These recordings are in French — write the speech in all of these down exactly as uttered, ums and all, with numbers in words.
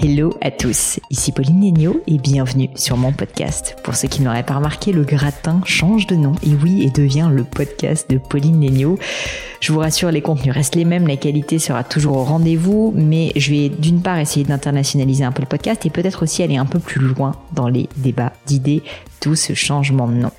Hello à tous, ici Pauline Lénio et bienvenue sur mon podcast. Pour ceux qui n'auraient pas remarqué, le gratin change de nom et oui, et devient le podcast de Pauline Lénio. Je vous rassure, les contenus restent les mêmes, la qualité sera toujours au rendez-vous, mais je vais d'une part essayer d'internationaliser un peu le podcast et peut-être aussi aller un peu plus loin dans les débats d'idées, tout ce changement de nom.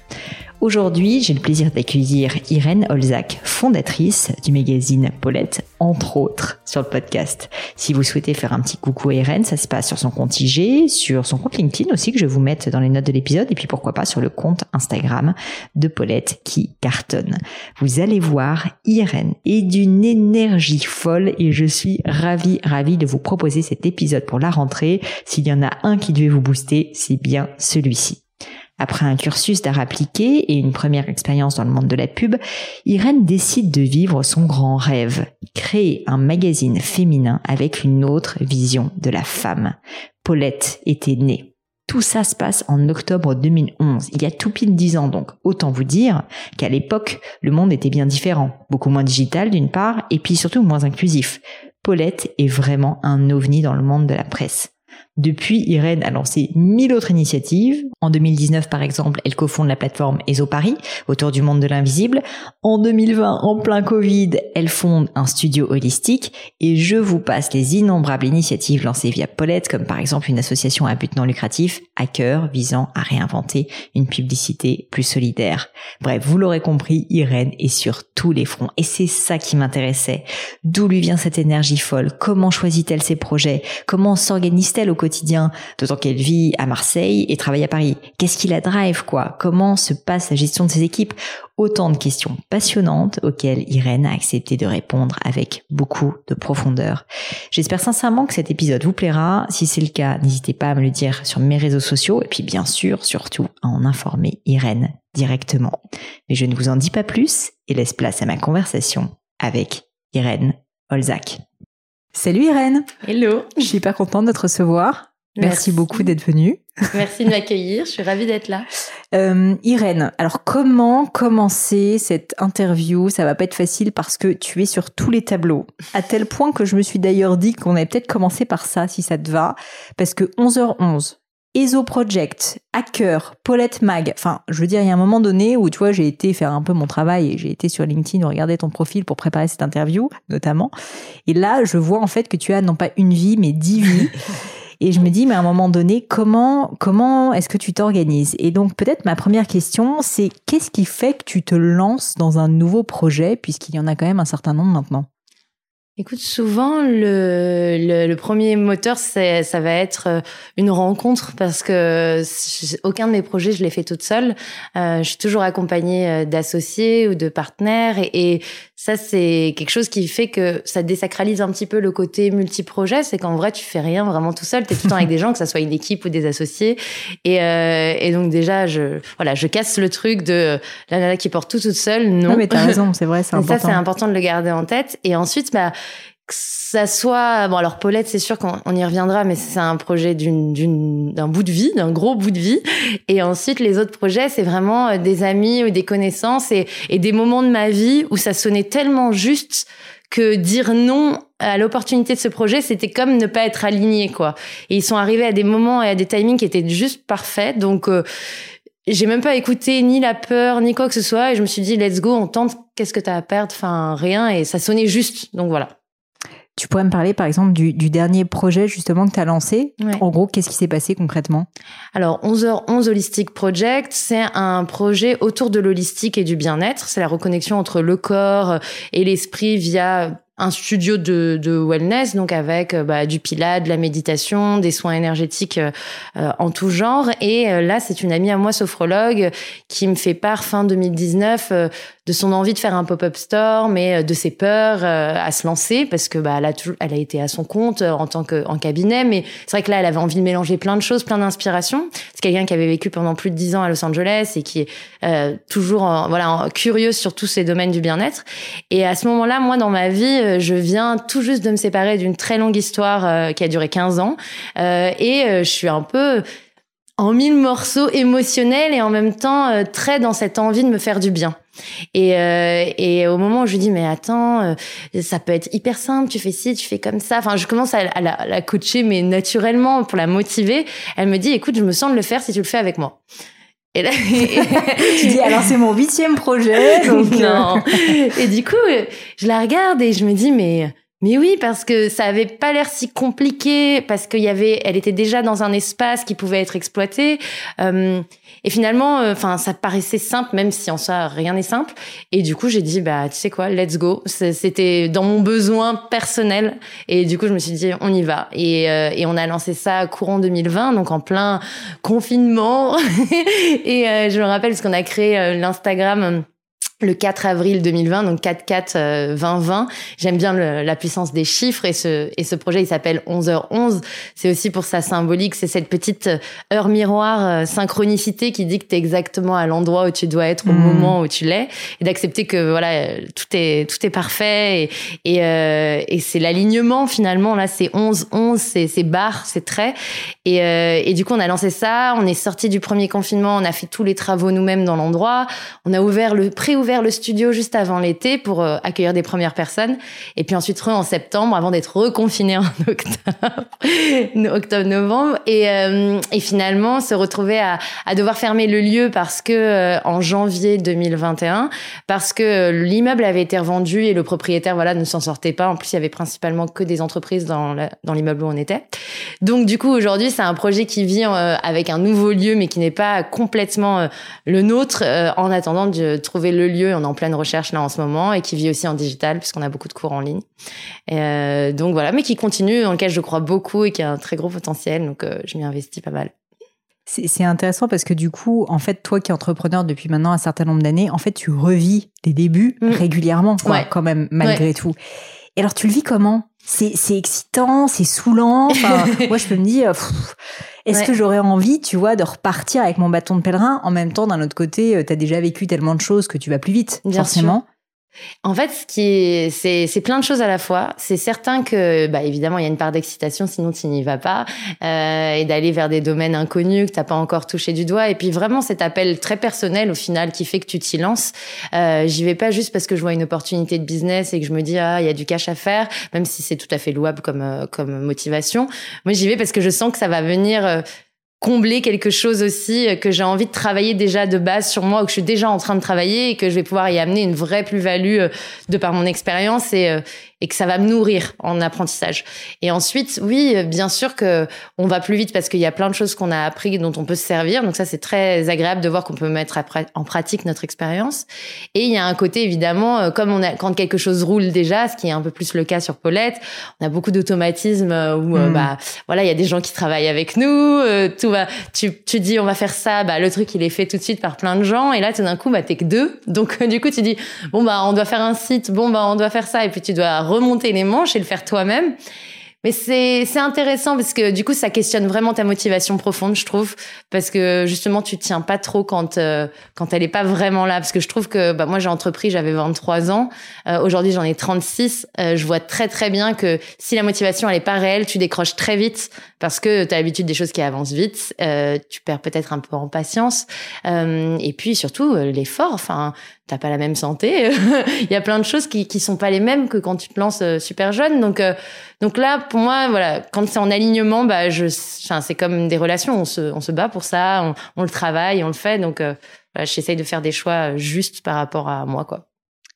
Aujourd'hui, j'ai le plaisir d'accueillir Irène Olzac, fondatrice du magazine Paulette, entre autres, sur le podcast. Si vous souhaitez faire un petit coucou à Irène, ça se passe sur son compte I G, sur son compte LinkedIn aussi, que je vais vous mettre dans les notes de l'épisode, et puis pourquoi pas sur le compte Instagram de Paulette qui cartonne. Vous allez voir, Irène est d'une énergie folle et je suis ravie, ravie de vous proposer cet épisode pour la rentrée. S'il y en a un qui devait vous booster, c'est bien celui-ci. Après un cursus d'art appliqué et une première expérience dans le monde de la pub, Irène décide de vivre son grand rêve, créer un magazine féminin avec une autre vision de la femme. Paulette était née. Tout ça se passe en octobre deux mille onze, il y a tout pile dix ans donc. Autant vous dire qu'à l'époque, le monde était bien différent, beaucoup moins digital d'une part et puis surtout moins inclusif. Paulette est vraiment un ovni dans le monde de la presse. Depuis, Irène a lancé mille autres initiatives. En deux mille dix-neuf, par exemple, elle cofonde la plateforme Ezo Paris, autour du monde de l'invisible. En deux mille vingt, en plein Covid, elle fonde un studio holistique. Et je vous passe les innombrables initiatives lancées via Paulette, comme par exemple une association à but non lucratif, Hacker, visant à réinventer une publicité plus solidaire. Bref, vous l'aurez compris, Irène est sur tous les fronts. Et c'est ça qui m'intéressait. D'où lui vient cette énergie folle? Comment choisit-elle ses projets? Comment s'organise-t-elle au quotidien, d'autant qu'elle vit à Marseille et travaille à Paris? Qu'est-ce qui la drive, quoi? Comment se passe la gestion de ses équipes? Autant de questions passionnantes auxquelles Irène a accepté de répondre avec beaucoup de profondeur. J'espère sincèrement que cet épisode vous plaira. Si c'est le cas, n'hésitez pas à me le dire sur mes réseaux sociaux et puis bien sûr, surtout, à en informer Irène directement. Mais je ne vous en dis pas plus et laisse place à ma conversation avec Irène Olzac. Salut Irène. Hello. Je suis hyper contente de te recevoir. Merci, Merci beaucoup d'être venue. Merci de m'accueillir, je suis ravie d'être là. Euh, Irène, alors comment commencer cette interview? Ça va pas être facile parce que tu es sur tous les tableaux, à tel point que je me suis d'ailleurs dit qu'on allait peut-être commencer par ça, si ça te va, parce que onze heures onze, Ezo Project, Hacker, Paulette Mag, enfin, je veux dire, il y a un moment donné où, tu vois, j'ai été faire un peu mon travail et j'ai été sur LinkedIn regarder ton profil pour préparer cette interview, notamment. Et là, je vois en fait que tu as non pas une vie, mais dix vies. Et je me dis, mais à un moment donné, comment, comment est-ce que tu t'organises? Et donc, peut-être ma première question, c'est qu'est-ce qui fait que tu te lances dans un nouveau projet, puisqu'il y en a quand même un certain nombre maintenant? Écoute, souvent, le, le, le premier moteur, c'est, ça va être une rencontre parce que aucun de mes projets, je l'ai fait toute seule. Euh, je suis toujours accompagnée d'associés ou de partenaires et, et ça, c'est quelque chose qui fait que ça désacralise un petit peu le côté multi-projet. C'est qu'en vrai, tu fais rien vraiment tout seul. T'es tout le temps avec des gens, que ça soit une équipe ou des associés. Et, euh, et donc, déjà, je, voilà, je casse le truc de la nana qui porte tout toute seule. Non, non mais t'as raison, c'est vrai, c'est important. Ça, c'est important de le garder en tête. Et ensuite, bah, que ça soit... Bon, alors Paulette, c'est sûr qu'on on y reviendra, mais c'est un projet d'une, d'une, d'un bout de vie, d'un gros bout de vie. Et ensuite, les autres projets, c'est vraiment des amis ou des connaissances et, et des moments de ma vie où ça sonnait tellement juste que dire non à l'opportunité de ce projet, c'était comme ne pas être aligné, quoi. Et ils sont arrivés à des moments et à des timings qui étaient juste parfaits, donc... Euh, j'ai même pas écouté ni la peur, ni quoi que ce soit. Et je me suis dit, let's go, on tente. Qu'est-ce que t'as à perdre? Enfin, rien. Et ça sonnait juste. Donc voilà. Tu pourrais me parler, par exemple, du, du dernier projet, justement, que tu as lancé. Ouais. En gros, qu'est-ce qui s'est passé concrètement? Alors, onze heures onze Holistic Project, c'est un projet autour de l'holistique et du bien-être. C'est la reconnexion entre le corps et l'esprit via un studio de, de wellness, donc avec bah, du pilates, de la méditation, des soins énergétiques euh, en tout genre. Et euh, là, c'est une amie à moi, sophrologue, qui me fait part fin deux mille dix-neuf euh, de son envie de faire un pop-up store, mais euh, de ses peurs euh, à se lancer, parce que bah, elle a, toujours, elle a été à son compte euh, en tant que en cabinet, mais c'est vrai que là, elle avait envie de mélanger plein de choses, plein d'inspirations. C'est quelqu'un qui avait vécu pendant plus de dix ans à Los Angeles et qui est euh, toujours en, voilà en, curieuse sur tous ces domaines du bien-être. Et à ce moment-là, moi, dans ma vie, euh, je viens tout juste de me séparer d'une très longue histoire euh, qui a duré quinze ans euh, et euh, je suis un peu en mille morceaux émotionnels et en même temps euh, très dans cette envie de me faire du bien. Et, euh, et au moment où je lui dis mais attends, euh, ça peut être hyper simple, tu fais ci, tu fais comme ça. Enfin, je commence à, à, la, à la coacher mais naturellement pour la motiver. Elle me dit écoute, je me sens de le faire si tu le fais avec moi. Et là, tu dis alors c'est mon huitième projet donc non. Et du coup je la regarde et je me dis mais mais oui parce que ça avait pas l'air si compliqué parce qu'il y avait elle était déjà dans un espace qui pouvait être exploité euh, et finalement enfin euh, ça paraissait simple même si en soi rien n'est simple et du coup j'ai dit bah tu sais quoi let's go c'était dans mon besoin personnel et du coup je me suis dit on y va et euh, et on a lancé ça courant deux mille vingt donc en plein confinement. Et euh, je me rappelle parce qu'on a créé euh, l'Instagram le quatre avril deux mille vingt, donc quatre quatre vingt vingt. J'aime bien le, la puissance des chiffres et ce, et ce projet, il s'appelle onze heures onze. C'est aussi pour sa symbolique, c'est cette petite heure miroir, euh, synchronicité qui dit que t'es exactement à l'endroit où tu dois être au mmh. moment où tu l'es et d'accepter que, voilà, tout est, tout est parfait et, et, euh, et c'est l'alignement finalement. Là, c'est onze onze, c'est, c'est barre, c'est trait. Et, euh, et du coup, on a lancé ça, on est sorti du premier confinement, on a fait tous les travaux nous-mêmes dans l'endroit, on a ouvert le pré-ouvert vers le studio juste avant l'été pour euh, accueillir des premières personnes et puis ensuite en septembre avant d'être reconfiné en octobre octobre novembre et, euh, et finalement se retrouver à, à devoir fermer le lieu parce que euh, en janvier deux mille vingt et un parce que euh, l'immeuble avait été revendu et le propriétaire voilà ne s'en sortait pas en plus il y avait principalement que des entreprises dans la, dans l'immeuble où on était donc du coup aujourd'hui c'est un projet qui vit euh, avec un nouveau lieu mais qui n'est pas complètement euh, le nôtre euh, en attendant de trouver le lieu, on est en pleine recherche là en ce moment et qui vit aussi en digital puisqu'on a beaucoup de cours en ligne. Euh, donc voilà, mais qui continue, dans lequel je crois beaucoup et qui a un très gros potentiel, donc euh, je m'y investis pas mal. C'est, c'est intéressant parce que du coup, en fait, toi qui es entrepreneur depuis maintenant un certain nombre d'années, en fait, tu revis tes débuts mmh. régulièrement, quoi, ouais. quand même, malgré ouais. tout. Et alors, tu le vis comment ? C'est, c'est excitant, c'est saoulant. Enfin, moi, je peux me dire, pff, est-ce ouais. que j'aurais envie, tu vois, de repartir avec mon bâton de pèlerin ? En même temps, d'un autre côté, t'as déjà vécu tellement de choses que tu vas plus vite, bien forcément. Sûr. En fait, ce qui est, c'est, c'est plein de choses à la fois. C'est certain que, bah, évidemment, il y a une part d'excitation, sinon tu n'y vas pas, euh, et d'aller vers des domaines inconnus que t'as pas encore touché du doigt. Et puis vraiment, cet appel très personnel, au final, qui fait que tu t'y lances. Euh, j'y vais pas juste parce que je vois une opportunité de business et que je me dis, ah, il y a du cash à faire, même si c'est tout à fait louable comme, euh, comme motivation. Moi, j'y vais parce que je sens que ça va venir, euh, combler quelque chose aussi que j'ai envie de travailler déjà de base sur moi, ou que je suis déjà en train de travailler et que je vais pouvoir y amener une vraie plus-value de par mon expérience et, et que ça va me nourrir en apprentissage. Et ensuite, oui, bien sûr que on va plus vite parce qu'il y a plein de choses qu'on a appris dont on peut se servir. Donc ça, c'est très agréable de voir qu'on peut mettre en pratique notre expérience. Et il y a un côté, évidemment, comme on a, quand quelque chose roule déjà, ce qui est un peu plus le cas sur Paulette, on a beaucoup d'automatismes où, mmh. bah, voilà, il y a des gens qui travaillent avec nous, tout Bah, tu, tu dis on va faire ça, bah, le truc il est fait tout de suite par plein de gens et là tout d'un coup bah, t'es que deux, donc euh, du coup tu dis bon bah on doit faire un site, bon bah on doit faire ça et puis tu dois remonter les manches et le faire toi-même. Mais c'est, c'est intéressant parce que du coup ça questionne vraiment ta motivation profonde, je trouve, parce que justement tu tiens pas trop quand euh, quand elle est pas vraiment là, parce que je trouve que bah moi j'ai entrepris, j'avais vingt-trois ans, euh, aujourd'hui j'en ai trente-six, euh, je vois très très bien que si la motivation elle est pas réelle, tu décroches très vite parce que t'as l'habitude des choses qui avancent vite, euh, tu perds peut-être un peu en patience euh, et puis surtout euh, l'effort, enfin t'as pas la même santé, il y a plein de choses qui qui sont pas les mêmes que quand tu te lances euh, super jeune, donc euh, donc là pour moi, voilà, quand c'est en alignement, bah, je, enfin, c'est comme des relations. On se, on se bat pour ça, on, on le travaille, on le fait. Donc, euh, voilà, j'essaye de faire des choix justes par rapport à moi, quoi.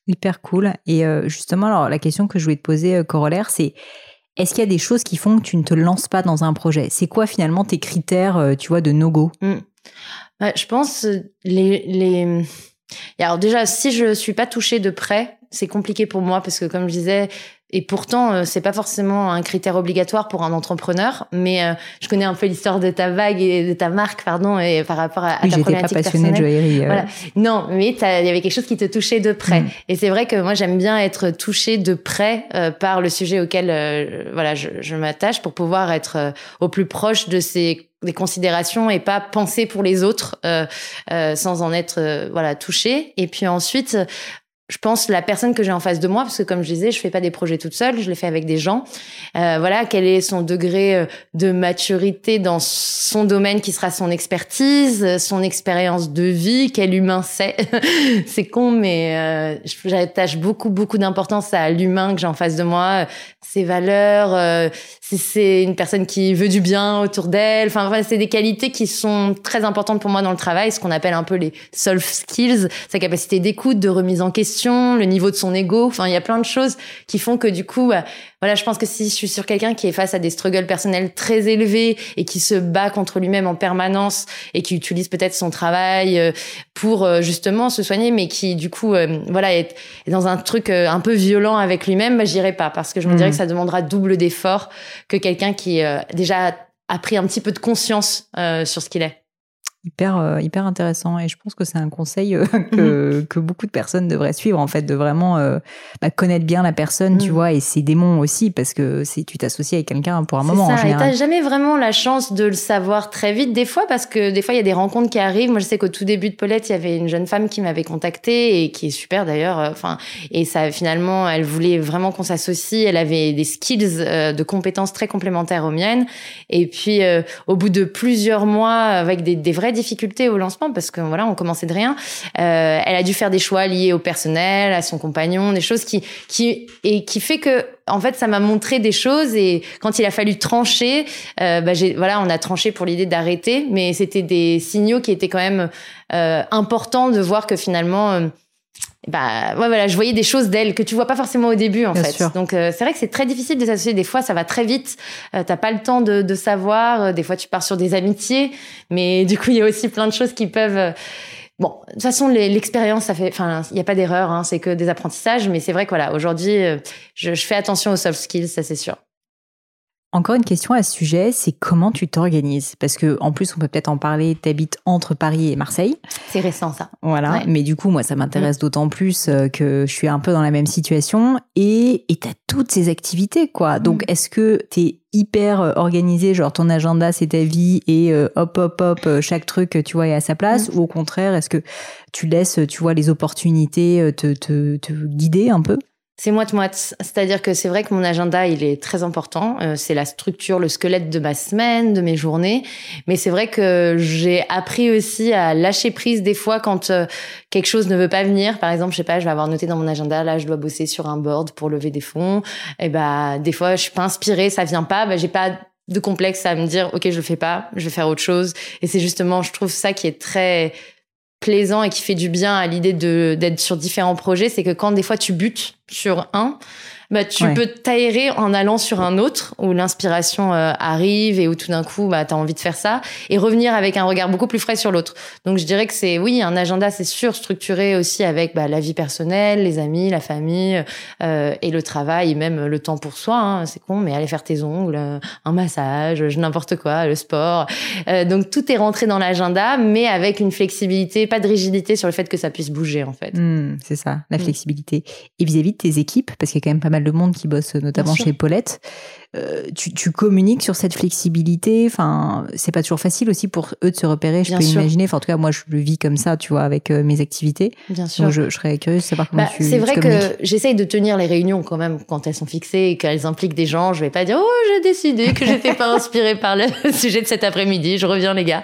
Hyper cool. Et euh, justement, alors, la question que je voulais te poser, euh, corollaire, c'est est-ce qu'il y a des choses qui font que tu ne te lances pas dans un projet? C'est quoi finalement tes critères, euh, tu vois, de no-go? Mmh. Bah, je pense les les. Et alors déjà, si je suis pas touchée de près, c'est compliqué pour moi parce que comme je disais, et pourtant c'est pas forcément un critère obligatoire pour un entrepreneur, mais euh, je connais un peu l'histoire de ta vague et de ta marque, pardon, et par rapport à, oui, à ta problématique personnelle. J'étais pas passionnée de joaillerie. Euh... Voilà. Non, mais il y avait quelque chose qui te touchait de près. Mmh. Et c'est vrai que moi j'aime bien être touchée de près euh, par le sujet auquel euh, voilà je, je m'attache pour pouvoir être euh, au plus proche de ces des considérations et pas penser pour les autres euh, euh, sans en être euh, voilà touchée. Et puis ensuite, je pense la personne que j'ai en face de moi, parce que comme je disais, je fais pas des projets toute seule, je les fais avec des gens. Euh, voilà, quel est son degré de maturité dans son domaine qui sera son expertise, son expérience de vie, quel humain c'est. C'est con, mais euh, j'attache beaucoup, beaucoup d'importance à l'humain que j'ai en face de moi, ses valeurs, euh, si c'est une personne qui veut du bien autour d'elle. Enfin, voilà, c'est des qualités qui sont très importantes pour moi dans le travail, ce qu'on appelle un peu les soft skills, sa capacité d'écoute, de remise en question, le niveau de son ego, enfin il y a plein de choses qui font que du coup, bah, voilà, je pense que si je suis sur quelqu'un qui est face à des struggles personnels très élevés et qui se bat contre lui-même en permanence et qui utilise peut-être son travail pour justement se soigner, mais qui du coup, euh, voilà, est dans un truc un peu violent avec lui-même, bah, j'irai pas parce que je me dirais que ça demandera double d'effort que quelqu'un qui euh, déjà a pris un petit peu de conscience euh, sur ce qu'il est. Hyper, euh, hyper intéressant, et je pense que c'est un conseil euh, que, mmh. que beaucoup de personnes devraient suivre, en fait, de vraiment euh, bah, connaître bien la personne, mmh. tu vois, et ses démons aussi, parce que si tu t'associes avec quelqu'un pour un c'est moment, ça. En général. Et t'as jamais vraiment la chance de le savoir très vite, des fois, parce que des fois, il y a des rencontres qui arrivent. Moi, je sais qu'au tout début de Paulette, il y avait une jeune femme qui m'avait contactée, et qui est super d'ailleurs, enfin, euh, et ça, finalement, elle voulait vraiment qu'on s'associe, elle avait des skills euh, de compétences très complémentaires aux miennes, et puis, euh, au bout de plusieurs mois, avec des, des vrais difficulté au lancement parce que voilà on commençait de rien, euh, elle a dû faire des choix liés au personnel, à son compagnon, des choses qui qui et qui fait que en fait ça m'a montré des choses, et quand il a fallu trancher, euh, bah j'ai voilà on a tranché pour l'idée d'arrêter, mais c'était des signaux qui étaient quand même euh, importants de voir que finalement euh, bah ouais, voilà je voyais des choses d'elle que tu vois pas forcément au début en Bien fait sûr. Donc euh, c'est vrai que c'est très difficile de s'associer, des fois ça va très vite, euh, t'as pas le temps de, de savoir, des fois tu pars sur des amitiés, mais du coup il y a aussi plein de choses qui peuvent euh... bon de toute façon les, l'expérience ça fait, enfin il y a pas d'erreur hein, c'est que des apprentissages, mais c'est vrai que voilà aujourd'hui euh, je, je fais attention aux soft skills, ça c'est sûr. Encore une question à ce sujet, c'est comment tu t'organises? Parce que, en plus, on peut peut-être en parler, t'habites entre Paris et Marseille. C'est récent, ça. Voilà. Ouais. Mais du coup, moi, ça m'intéresse mmh. d'autant plus que je suis un peu dans la même situation, et, et t'as toutes ces activités, quoi. Donc, mmh. est-ce que t'es hyper organisée, genre ton agenda, c'est ta vie, et euh, hop, hop, hop, chaque truc, tu vois, est à sa place? Mmh. Ou au contraire, est-ce que tu laisses, tu vois, les opportunités te, te, te guider un peu? C'est moite-moite, c'est-à-dire que c'est vrai que mon agenda, il est très important, euh, c'est la structure, le squelette de ma semaine, de mes journées, mais c'est vrai que j'ai appris aussi à lâcher prise des fois quand euh, quelque chose ne veut pas venir. Par exemple, je sais pas, je vais avoir noté dans mon agenda, là, je dois bosser sur un board pour lever des fonds, et bah des fois, je suis pas inspirée, ça vient pas, bah j'ai pas de complexe à me dire OK, je le fais pas, je vais faire autre chose, et c'est justement, je trouve ça qui est très plaisant et qui fait du bien à l'idée de d'être sur différents projets, c'est que quand des fois tu butes sur un, bah tu ouais. peux t'aérer en allant sur un autre où l'inspiration euh, arrive et où tout d'un coup bah t'as envie de faire ça et revenir avec un regard beaucoup plus frais sur l'autre. Donc je dirais que c'est oui un agenda, c'est sûr, structuré aussi avec bah la vie personnelle, les amis, la famille euh, et le travail, et même le temps pour soi. Hein, c'est con, mais aller faire tes ongles, un massage, n'importe quoi, le sport. Euh, donc tout est rentré dans l'agenda, mais avec une flexibilité, pas de rigidité sur le fait que ça puisse bouger en fait. Mmh, c'est ça, la mmh. flexibilité. Et vis-à-vis tes équipes, parce qu'il y a quand même pas mal de monde qui bosse notamment chez Paulette, euh, tu, tu communiques sur cette flexibilité, enfin, c'est pas toujours facile aussi pour eux de se repérer, je Bien peux sûr. imaginer, enfin, en tout cas moi je le vis comme ça, tu vois, avec euh, mes activités. Bien sûr. Donc je, je serais curieuse de savoir comment bah, tu C'est vrai tu que j'essaye de tenir les réunions quand même quand elles sont fixées et qu'elles impliquent des gens, je vais pas dire oh j'ai décidé que j'étais pas inspirée par le sujet de cet après-midi, je reviens les gars.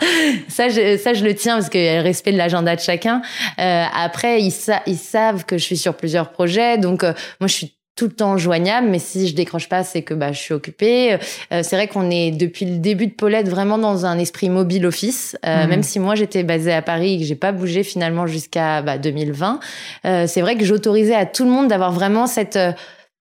Ça je, ça, je le tiens parce qu'il y a le respect de l'agenda de chacun. Euh, après ils, sa- ils savent que je suis sur plusieurs projets, donc euh, moi je suis tout le temps joignable, mais si je décroche pas, c'est que bah je suis occupée. Euh, c'est vrai qu'on est depuis le début de Paulette vraiment dans un esprit mobile office. Euh, mmh. Même si moi j'étais basée à Paris et que j'ai pas bougé finalement jusqu'à bah, deux mille vingt, euh, c'est vrai que j'autorisais à tout le monde d'avoir vraiment cette euh,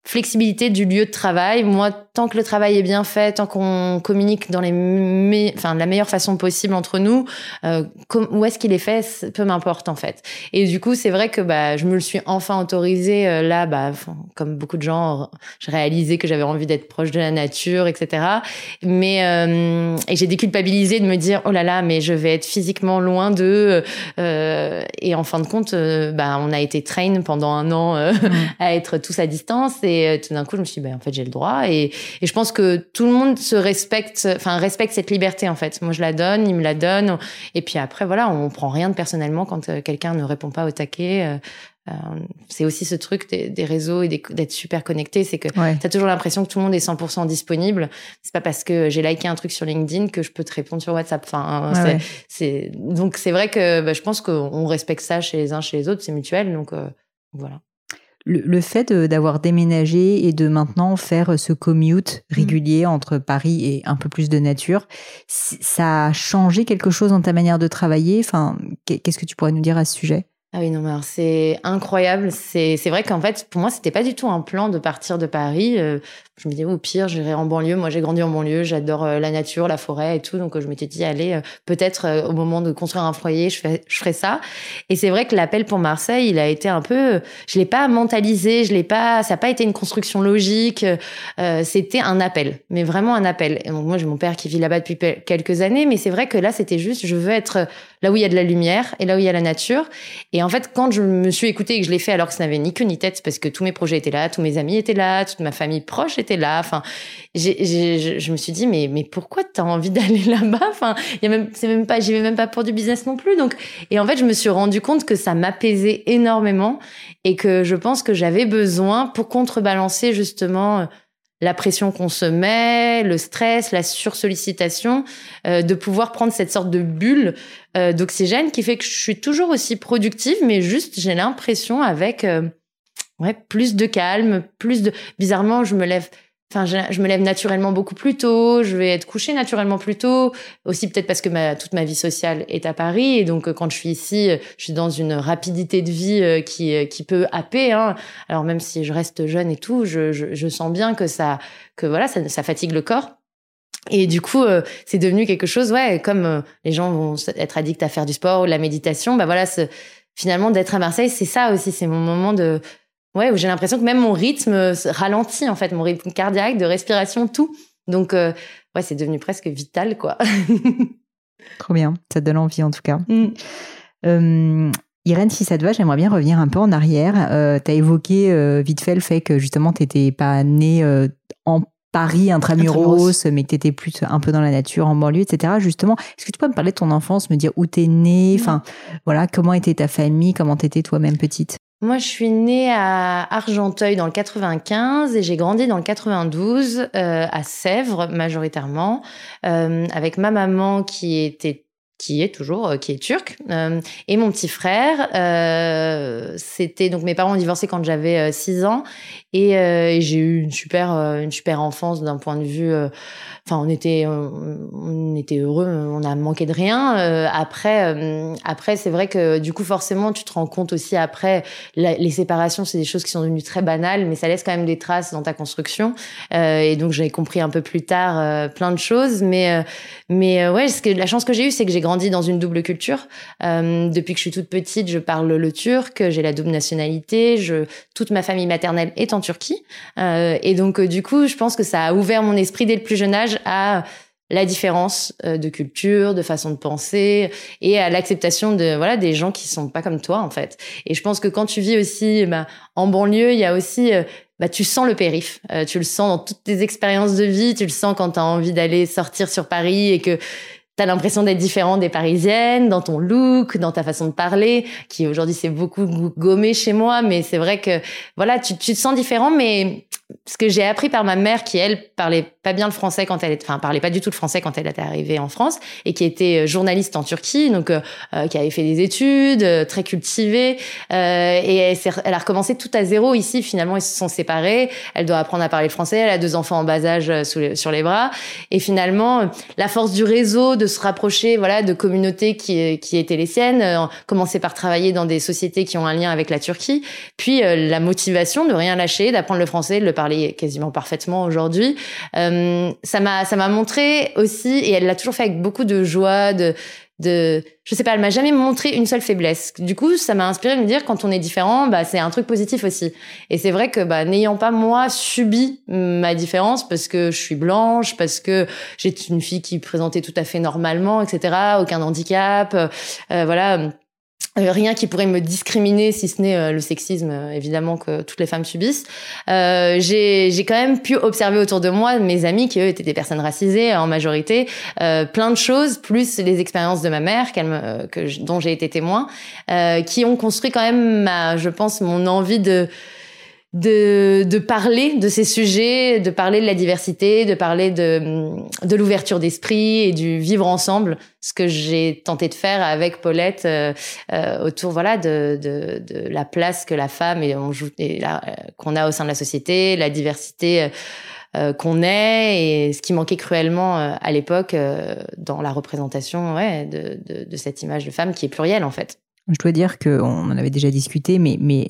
flexibilité du lieu de travail. Moi, tant que le travail est bien fait, tant qu'on communique dans les me... enfin la meilleure façon possible entre nous, euh, com... où est-ce qu'il est fait, peu m'importe en fait. Et du coup, c'est vrai que bah je me le suis enfin autorisée euh, là, bah comme beaucoup de gens, j'ai réalisé que j'avais envie d'être proche de la nature, et cetera. Mais euh, et j'ai déculpabilisé de me dire oh là là, mais je vais être physiquement loin d'eux. Euh, et en fin de compte, euh, bah on a été train pendant un an euh, à être tous à distance. Et Et tout d'un coup, je me suis dit, bah, en fait, j'ai le droit. Et, et je pense que tout le monde se respecte, enfin, respecte cette liberté, en fait. Moi, je la donne, il me la donne. Et puis après, voilà, on prend rien de personnellement quand euh, quelqu'un ne répond pas au taquet. Euh, c'est aussi ce truc des, des réseaux et des, d'être super connecté. C'est que ouais. T'as toujours l'impression que tout le monde est cent pour cent disponible. C'est pas parce que j'ai liké un truc sur LinkedIn que je peux te répondre sur WhatsApp. Enfin, hein, ouais, c'est, ouais. c'est, donc, c'est vrai que bah, je pense qu'on respecte ça chez les uns, chez les autres. C'est mutuel. Donc, euh, voilà. Le, le fait de, d'avoir déménagé et de maintenant faire ce commute régulier mmh. entre Paris et un peu plus de nature, ça a changé quelque chose dans ta manière de travailler? Enfin, qu'est-ce que tu pourrais nous dire à ce sujet? Ah oui, non, mais alors c'est incroyable. C'est, c'est vrai qu'en fait, pour moi, c'était pas du tout un plan de partir de Paris. Euh, je me disais, au pire, j'irai en banlieue. Moi, j'ai grandi en banlieue. J'adore euh, la nature, la forêt et tout. Donc, euh, je m'étais dit, allez, euh, peut-être euh, au moment de construire un foyer, je, fais, je ferai ça. Et c'est vrai que l'appel pour Marseille, il a été un peu, euh, je l'ai pas mentalisé, je l'ai pas, ça a pas été une construction logique. Euh, c'était un appel, mais vraiment un appel. Et donc, moi, j'ai mon père qui vit là-bas depuis pe- quelques années, mais c'est vrai que là, c'était juste, je veux être là où il y a de la lumière et là où il y a la nature. Et Et en fait, quand je me suis écoutée et que je l'ai fait alors que ça n'avait ni queue ni tête, parce que tous mes projets étaient là, tous mes amis étaient là, toute ma famille proche était là. Enfin, j'ai, j'ai, je me suis dit mais mais pourquoi t'as envie d'aller là-bas? Enfin, il y a même c'est même pas, j'y vais même pas pour du business non plus. Donc, et en fait, je me suis rendu compte que ça m'apaisait énormément et que je pense que j'avais besoin pour contrebalancer justement la pression qu'on se met, le stress, la sursollicitation, euh, de pouvoir prendre cette sorte de bulle euh, d'oxygène qui fait que je suis toujours aussi productive, mais juste j'ai l'impression avec euh, ouais plus de calme, plus de bizarrement je me lève, enfin je, je me lève naturellement beaucoup plus tôt, je vais être couchée naturellement plus tôt, aussi peut-être parce que ma, toute ma vie sociale est à Paris et donc euh, quand je suis ici, euh, je suis dans une rapidité de vie euh, qui euh, qui peut happer. Hein. Alors même si je reste jeune et tout, je je, je sens bien que ça que voilà ça, ça fatigue le corps. Et du coup, euh, c'est devenu quelque chose ouais comme euh, les gens vont être addicts à faire du sport ou de la méditation, bah voilà ce, finalement d'être à Marseille, c'est ça aussi, c'est mon moment de ouais, où j'ai l'impression que même mon rythme ralentit, en fait, mon rythme cardiaque, de respiration, tout. Donc, euh, ouais, c'est devenu presque vital, quoi. Trop bien, ça te donne envie, en tout cas. Mm. Euh, Irène, si ça te va, j'aimerais bien revenir un peu en arrière. Euh, tu as évoqué euh, vite fait le fait que, justement, tu n'étais pas née euh, en Paris intramuros, mais que tu étais plus un peu dans la nature, en banlieue, et cetera. Justement, est-ce que tu peux me parler de ton enfance, me dire où tu es née, enfin, voilà, comment était ta famille, comment tu étais toi-même petite? Moi, je suis née à Argenteuil dans le quatre-vingt-quinze et j'ai grandi dans le quatre-vingt-douze euh, à Sèvres majoritairement, euh, avec ma maman qui était, qui est toujours, euh, qui est turque, euh, et mon petit frère. Euh, c'était donc mes parents ont divorcé quand j'avais euh, six ans et, euh, et j'ai eu une super, euh, une super enfance d'un point de vue. Enfin, euh, on était, on, on était heureux, on a manqué de rien. Euh, après, euh, après, c'est vrai que du coup, forcément, tu te rends compte aussi après la, les séparations, c'est des choses qui sont devenues très banales, mais ça laisse quand même des traces dans ta construction. Euh, et donc, j'avais compris un peu plus tard euh, plein de choses, mais, euh, mais euh, ouais, ce que, la chance que j'ai eue, c'est que j'ai grandi dans une double culture. Euh, depuis que je suis toute petite, je parle le turc, j'ai la double nationalité, je, toute ma famille maternelle est en Turquie. Euh, et donc, euh, du coup, je pense que ça a ouvert mon esprit dès le plus jeune âge à la différence euh, de culture, de façon de penser et à l'acceptation de voilà des gens qui sont pas comme toi, en fait. Et je pense que quand tu vis aussi bah, en banlieue, il y a aussi... Euh, bah tu sens le périph, euh, tu le sens dans toutes tes expériences de vie, tu le sens quand t'as envie d'aller sortir sur Paris et que... T'as l'impression d'être différent des Parisiennes, dans ton look, dans ta façon de parler, qui aujourd'hui c'est beaucoup gommé chez moi, mais c'est vrai que voilà, tu, tu te sens différent. Mais ce que j'ai appris par ma mère, qui elle parlait pas bien le français quand elle est, enfin, parlait pas du tout le français quand elle est arrivée en France, et qui était journaliste en Turquie, donc euh, qui avait fait des études, euh, très cultivée, euh, et elle, elle a recommencé tout à zéro ici. Finalement, ils se sont séparés. Elle doit apprendre à parler le français. Elle a deux enfants en bas âge sous les, sur les bras. Et finalement, la force du réseau, de se rapprocher, voilà, de communautés qui qui étaient les siennes, euh, commencer par travailler dans des sociétés qui ont un lien avec la Turquie, puis euh, la motivation de rien lâcher, d'apprendre le français, de le parler quasiment parfaitement aujourd'hui. Euh, ça m'a ça m'a montré aussi, et elle l'a toujours fait avec beaucoup de joie, de de je sais pas, elle m'a jamais montré une seule faiblesse. Du coup, ça m'a inspiré de me dire, quand on est différent, bah c'est un truc positif aussi. Et c'est vrai que bah n'ayant pas moi subi ma différence, parce que je suis blanche, parce que j'ai une fille qui présentait tout à fait normalement, et cetera, aucun handicap, euh, voilà. Rien qui pourrait me discriminer, si ce n'est le sexisme, évidemment, que toutes les femmes subissent. Euh, j'ai, j'ai quand même pu observer autour de moi mes amis qui, eux, étaient des personnes racisées en majorité, euh, plein de choses, plus les expériences de ma mère qu'elle me, que, dont j'ai été témoin, euh, qui ont construit quand même, ma, je pense, mon envie de... de de parler de ces sujets, de parler de la diversité, de parler de de l'ouverture d'esprit et du vivre ensemble, ce que j'ai tenté de faire avec Paulette euh, euh, autour voilà de de de la place que la femme et on joue et la, qu'on a au sein de la société, la diversité euh, euh, qu'on est, et ce qui manquait cruellement euh, à l'époque euh, dans la représentation ouais de de de cette image de femme qui est plurielle en fait. Je dois dire que on en avait déjà discuté, mais mais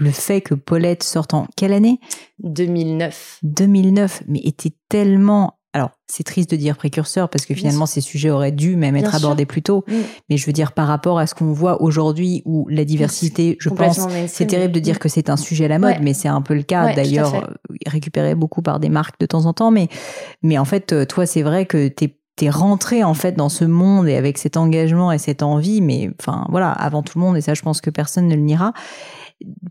le fait que Paulette sorte en quelle année ? deux mille neuf. deux mille neuf, mais était tellement... Alors, c'est triste de dire précurseur, parce que finalement, ces sujets auraient dû même être Bien abordés sûr. plus tôt. Mmh. Mais je veux dire, par rapport à ce qu'on voit aujourd'hui, où la diversité, je pense... C'est terrible de dire que c'est un sujet à la mode, ouais. mais c'est un peu le cas. Ouais, d'ailleurs, récupéré beaucoup par des marques de temps en temps. Mais, mais en fait, toi, c'est vrai que t'es t'es rentrée en fait dans ce monde et avec cet engagement et cette envie, mais enfin voilà, avant tout le monde, et ça je pense que personne ne le niera.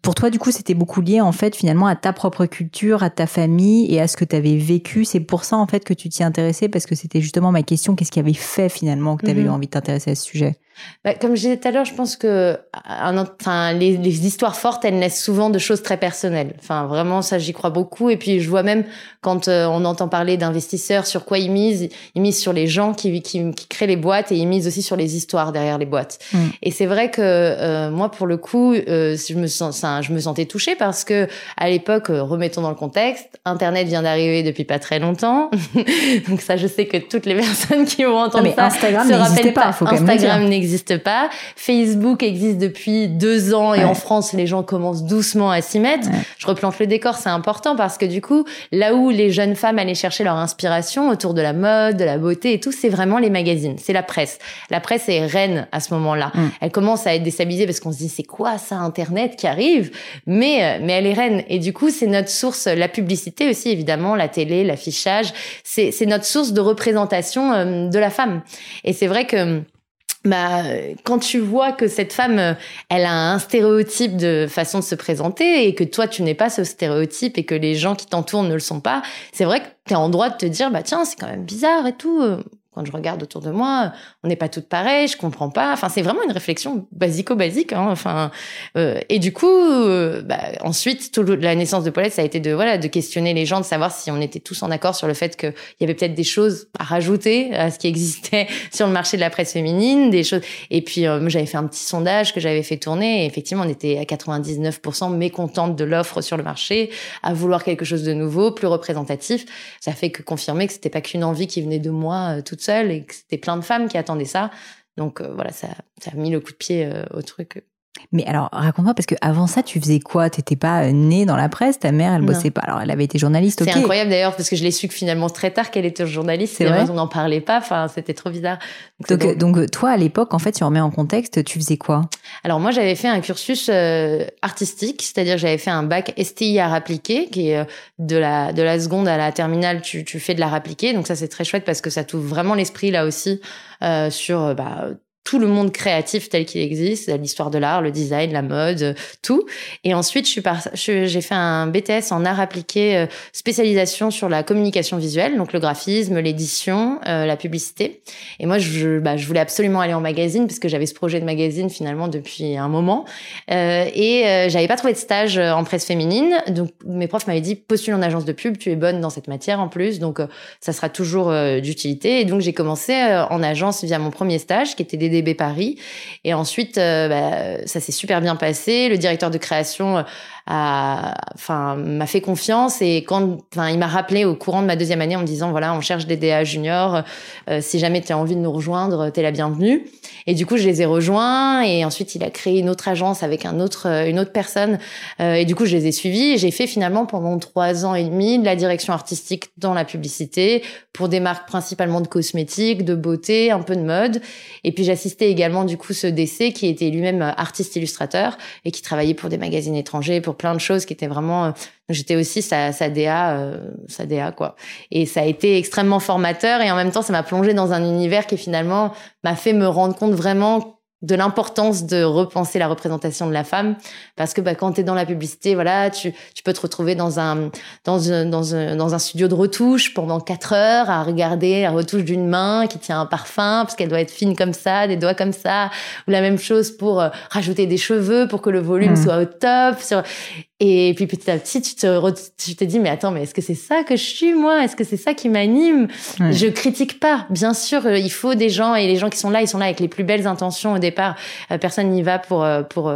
Pour toi du coup, c'était beaucoup lié en fait finalement à ta propre culture, à ta famille et à ce que tu avais vécu. C'est pour ça en fait que tu t'y intéressais, parce que c'était justement ma question, qu'est-ce qui avait fait finalement que tu avais mm-hmm. eu envie de t'intéresser à ce sujet? Bah, comme je disais tout à l'heure, je pense que un, enfin, les, les histoires fortes, elles naissent souvent de choses très personnelles. Enfin, vraiment, ça, j'y crois beaucoup. Et puis, je vois même quand euh, on entend parler d'investisseurs, sur quoi ils misent. Ils misent sur les gens qui, qui, qui créent les boîtes, et ils misent aussi sur les histoires derrière les boîtes. Mmh. Et c'est vrai que euh, moi, pour le coup, euh, je, me sens, ça, je me sentais touchée parce que à l'époque, euh, remettons dans le contexte, Internet vient d'arriver depuis pas très longtemps. Donc ça, je sais que toutes les personnes qui vont entendre non, mais ça Instagram se rappellent pas. pas. Faut Instagram n'existe pas. n'existe pas. Facebook existe depuis deux ans et ouais. en France, les gens commencent doucement à s'y mettre. Ouais. Je replante le décor, c'est important parce que du coup, là où les jeunes femmes allaient chercher leur inspiration autour de la mode, de la beauté et tout, c'est vraiment les magazines, c'est la presse. La presse est reine à ce moment-là. Mm. Elle commence à être déstabilisée parce qu'on se dit, c'est quoi ça, Internet qui arrive? Mais, mais elle est reine. Et du coup, c'est notre source, la publicité aussi, évidemment, la télé, l'affichage, c'est, c'est notre source de représentation de la femme. Et c'est vrai que bah, quand tu vois que cette femme, elle a un stéréotype de façon de se présenter et que toi, tu n'es pas ce stéréotype et que les gens qui t'entourent ne le sont pas, c'est vrai que t'es en droit de te dire, bah, tiens, c'est quand même bizarre et tout. Quand je regarde autour de moi, on n'est pas toutes pareilles, je comprends pas. Enfin, c'est vraiment une réflexion basico-basique. Hein. Enfin, euh, et du coup, euh, bah, ensuite, toute la naissance de Paulette, ça a été de voilà, de questionner les gens, de savoir si on était tous en accord sur le fait qu'il y avait peut-être des choses à rajouter à ce qui existait sur le marché de la presse féminine, des choses. Et puis, euh, moi, j'avais fait un petit sondage que j'avais fait tourner. Et effectivement, on était à quatre-vingt-dix-neuf pour cent mécontentes de l'offre sur le marché, à vouloir quelque chose de nouveau, plus représentatif. Ça fait que confirmer que c'était pas qu'une envie qui venait de moi euh, toute seule et que c'était plein de femmes qui attendaient ça. Donc euh, voilà, ça, ça a mis le coup de pied euh, au truc. Mais alors, raconte-moi, parce qu'avant ça, tu faisais quoi ? T'étais pas née dans la presse, ta mère, elle non. bossait pas. Alors, elle avait été journaliste, ok. C'est incroyable d'ailleurs, parce que je l'ai su que finalement très tard qu'elle était journaliste. C'est vrai. On n'en parlait pas, enfin, c'était trop bizarre. Donc, donc, donc, toi, à l'époque, en fait, tu remets en contexte, tu faisais quoi ? Alors, moi, j'avais fait un cursus euh, artistique, c'est-à-dire que j'avais fait un bac S T I art appliqué, qui est euh, de la de la seconde à la terminale, tu tu fais de l'art appliqué. Donc ça, c'est très chouette parce que ça t'ouvre vraiment l'esprit là aussi euh, sur bah tout le monde créatif tel qu'il existe, l'histoire de l'art, le design, la mode, tout. Et ensuite, je suis par... je... j'ai fait un B T S en art appliqué, euh, spécialisation sur la communication visuelle, donc le graphisme, l'édition, euh, la publicité. Et moi, je, bah, je voulais absolument aller en magazine parce que j'avais ce projet de magazine finalement depuis un moment. Euh, et euh, j'avais pas trouvé de stage en presse féminine, donc mes profs m'avaient dit postule en agence de pub, tu es bonne dans cette matière en plus, donc euh, ça sera toujours euh, d'utilité. Et donc j'ai commencé euh, en agence via mon premier stage qui était des Paris. Et ensuite, euh, bah, ça s'est super bien passé. Le directeur de création a, enfin, m'a fait confiance et quand, enfin, il m'a rappelé au courant de ma deuxième année en me disant, voilà, on cherche des D A juniors. Euh, si jamais tu as envie de nous rejoindre, t'es la bienvenue. Et du coup, je les ai rejoints. Et ensuite, il a créé une autre agence avec un autre, une autre personne. Euh, et du coup, je les ai suivis. Et j'ai fait finalement pendant trois ans et demi de la direction artistique dans la publicité pour des marques principalement de cosmétiques, de beauté, un peu de mode. Et puis, j'assistais également du coup ce D C qui était lui-même artiste illustrateur et qui travaillait pour des magazines étrangers, pour plein de choses qui étaient vraiment... J'étais aussi sa, sa D A, euh, sa D A quoi. Et ça a été extrêmement formateur et en même temps ça m'a plongée dans un univers qui finalement m'a fait me rendre compte vraiment de l'importance de repenser la représentation de la femme parce que bah quand t'es dans la publicité voilà tu tu peux te retrouver dans un dans un, dans un dans un studio de retouche pendant quatre heures à regarder la retouche d'une main qui tient un parfum parce qu'elle doit être fine comme ça, des doigts comme ça, ou la même chose pour euh, rajouter des cheveux pour que le volume mmh. soit au top sur... Et puis petit à petit, tu te, re- tu te dis mais attends, mais est-ce que c'est ça que je suis moi ? Est-ce que c'est ça qui m'anime ? Oui. Je critique pas, bien sûr. Il faut des gens et les gens qui sont là, ils sont là avec les plus belles intentions au départ. Euh, personne n'y va pour pour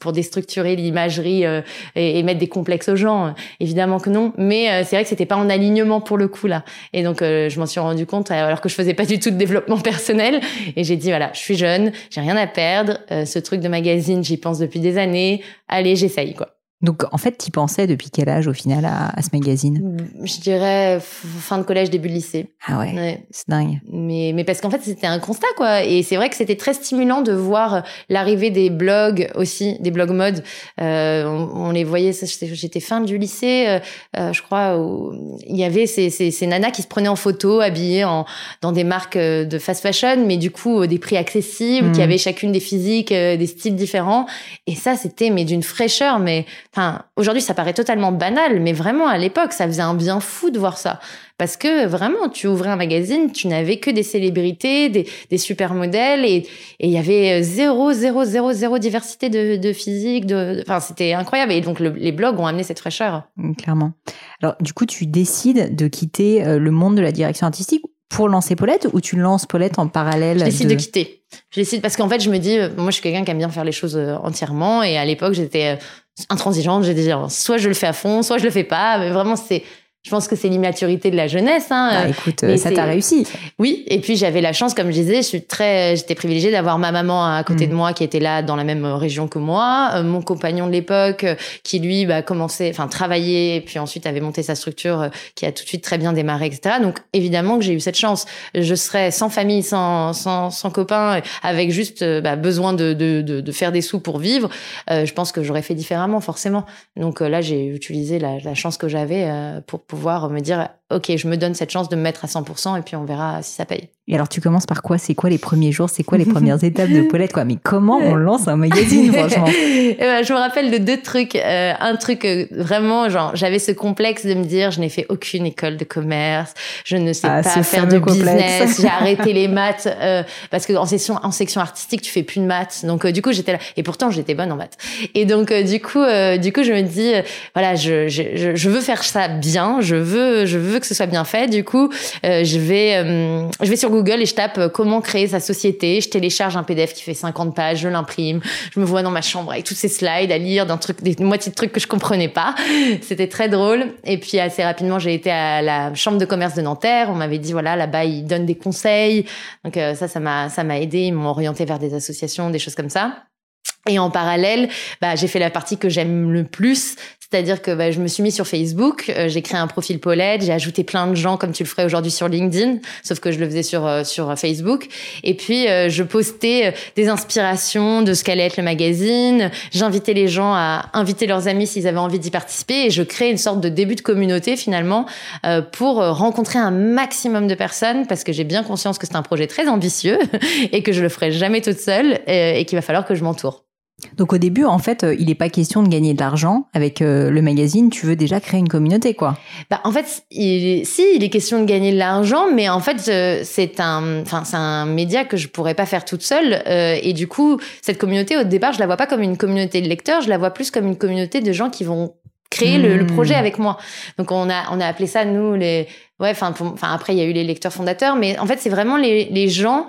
pour déstructurer l'imagerie euh, et, et mettre des complexes aux gens. Euh, évidemment que non. Mais euh, c'est vrai que c'était pas en alignement pour le coup là. Et donc euh, je m'en suis rendu compte alors que je faisais pas du tout de développement personnel. Et j'ai dit voilà, je suis jeune, j'ai rien à perdre. Euh, ce truc de magazine, j'y pense depuis des années. Allez, j'essaye quoi. Donc, en fait, t'y pensais depuis quel âge, au final, à, à ce magazine ? Je dirais fin de collège, début de lycée. Ah ouais, ouais. C'est dingue. Mais, mais parce qu'en fait, c'était un constat, quoi. Et c'est vrai que c'était très stimulant de voir l'arrivée des blogs aussi, des blogs mode. Euh, on, on les voyait, j'étais fin du lycée, euh, je crois, où il y avait ces, ces, ces nanas qui se prenaient en photo, habillées en, dans des marques de fast fashion, mais du coup, des prix accessibles, mmh. qui avaient chacune des physiques, des styles différents. Et ça, c'était mais d'une fraîcheur, mais... Enfin, aujourd'hui, ça paraît totalement banal, mais vraiment, à l'époque, ça faisait un bien fou de voir ça. Parce que vraiment, tu ouvrais un magazine, tu n'avais que des célébrités, des, des supermodèles, et il y avait zéro, zéro, zéro, zéro diversité de, de physique. De, enfin, c'était incroyable. Et donc, le, les blogs ont amené cette fraîcheur. Clairement. Alors, du coup, tu décides de quitter le monde de la direction artistique pour lancer Paulette, ou tu lances Paulette en parallèle ? Je décide de, de quitter. Je décide parce qu'en fait, je me dis, moi, je suis quelqu'un qui aime bien faire les choses entièrement, et à l'époque, j'étais... intransigeante, j'ai déjà soit je le fais à fond, soit je le fais pas, mais vraiment c'est je pense que c'est l'immaturité de la jeunesse hein. Ah, écoute, mais ça c'est... t'a réussi. Oui, et puis j'avais la chance comme je disais, je suis très j'étais privilégiée d'avoir ma maman à côté mmh. de moi qui était là dans la même région que moi, euh, mon compagnon de l'époque qui lui bah commençait enfin travaillait et puis ensuite avait monté sa structure euh, qui a tout de suite très bien démarré et cetera. Donc évidemment que j'ai eu cette chance. Je serais sans famille, sans sans sans copain avec juste euh, bah, besoin de, de de de faire des sous pour vivre, euh, je pense que j'aurais fait différemment forcément. Donc euh, là j'ai utilisé la la chance que j'avais euh, pour pouvoir me dire, ok, je me donne cette chance de me mettre à cent pour cent et puis on verra si ça paye. Et alors, tu commences par quoi ? C'est quoi les premiers jours ? C'est quoi les premières étapes de Paulette quoi ? Mais comment on lance un magazine, franchement ? ben, je me rappelle de deux trucs. Euh, un truc, euh, vraiment, genre, j'avais ce complexe de me dire, je n'ai fait aucune école de commerce, je ne sais ah, pas faire de complexe. Business, j'ai arrêté les maths, euh, parce que en section, en section artistique, tu fais plus de maths. Donc, euh, du coup, j'étais là. Et pourtant, j'étais bonne en maths. Et donc, euh, du coup, euh, du coup, je me dis, euh, voilà, je, je, je veux faire ça bien. Je veux, je veux que ce soit bien fait. Du coup, euh, je vais, euh, je vais sur Google et je tape euh, comment créer sa société. Je télécharge un P D F qui fait cinquante pages. Je l'imprime. Je me vois dans ma chambre avec tous ces slides à lire d'un truc, des moitiés de trucs que je comprenais pas. C'était très drôle. Et puis assez rapidement, j'ai été à la chambre de commerce de Nanterre. On m'avait dit voilà, là-bas ils donnent des conseils. Donc euh, ça, ça m'a, ça m'a aidé. Ils m'ont orienté vers des associations, des choses comme ça. Et en parallèle, bah j'ai fait la partie que j'aime le plus. C'est-à-dire que bah, je me suis mise sur Facebook, euh, j'ai créé un profil Paulette, j'ai ajouté plein de gens comme tu le ferais aujourd'hui sur LinkedIn, sauf que je le faisais sur euh, sur Facebook. Et puis euh, je postais des inspirations de ce qu'allait être le magazine, j'invitais les gens à inviter leurs amis s'ils avaient envie d'y participer, et je créais une sorte de début de communauté finalement euh, pour rencontrer un maximum de personnes, parce que j'ai bien conscience que c'est un projet très ambitieux et que je le ferai jamais toute seule et, et qu'il va falloir que je m'entoure. Donc au début, en fait, il n'est pas question de gagner de l'argent avec euh, le magazine. Tu veux déjà créer une communauté, quoi. Bah en fait, il, si il est question de gagner de l'argent, mais en fait, euh, c'est un, enfin c'est un média que je pourrais pas faire toute seule. Euh, et du coup, cette communauté au départ, je la vois pas comme une communauté de lecteurs, je la vois plus comme une communauté de gens qui vont créer mmh. le, le projet avec moi. Donc on a on a appelé ça nous les, ouais, enfin enfin après il y a eu les lecteurs fondateurs, mais en fait c'est vraiment les les gens.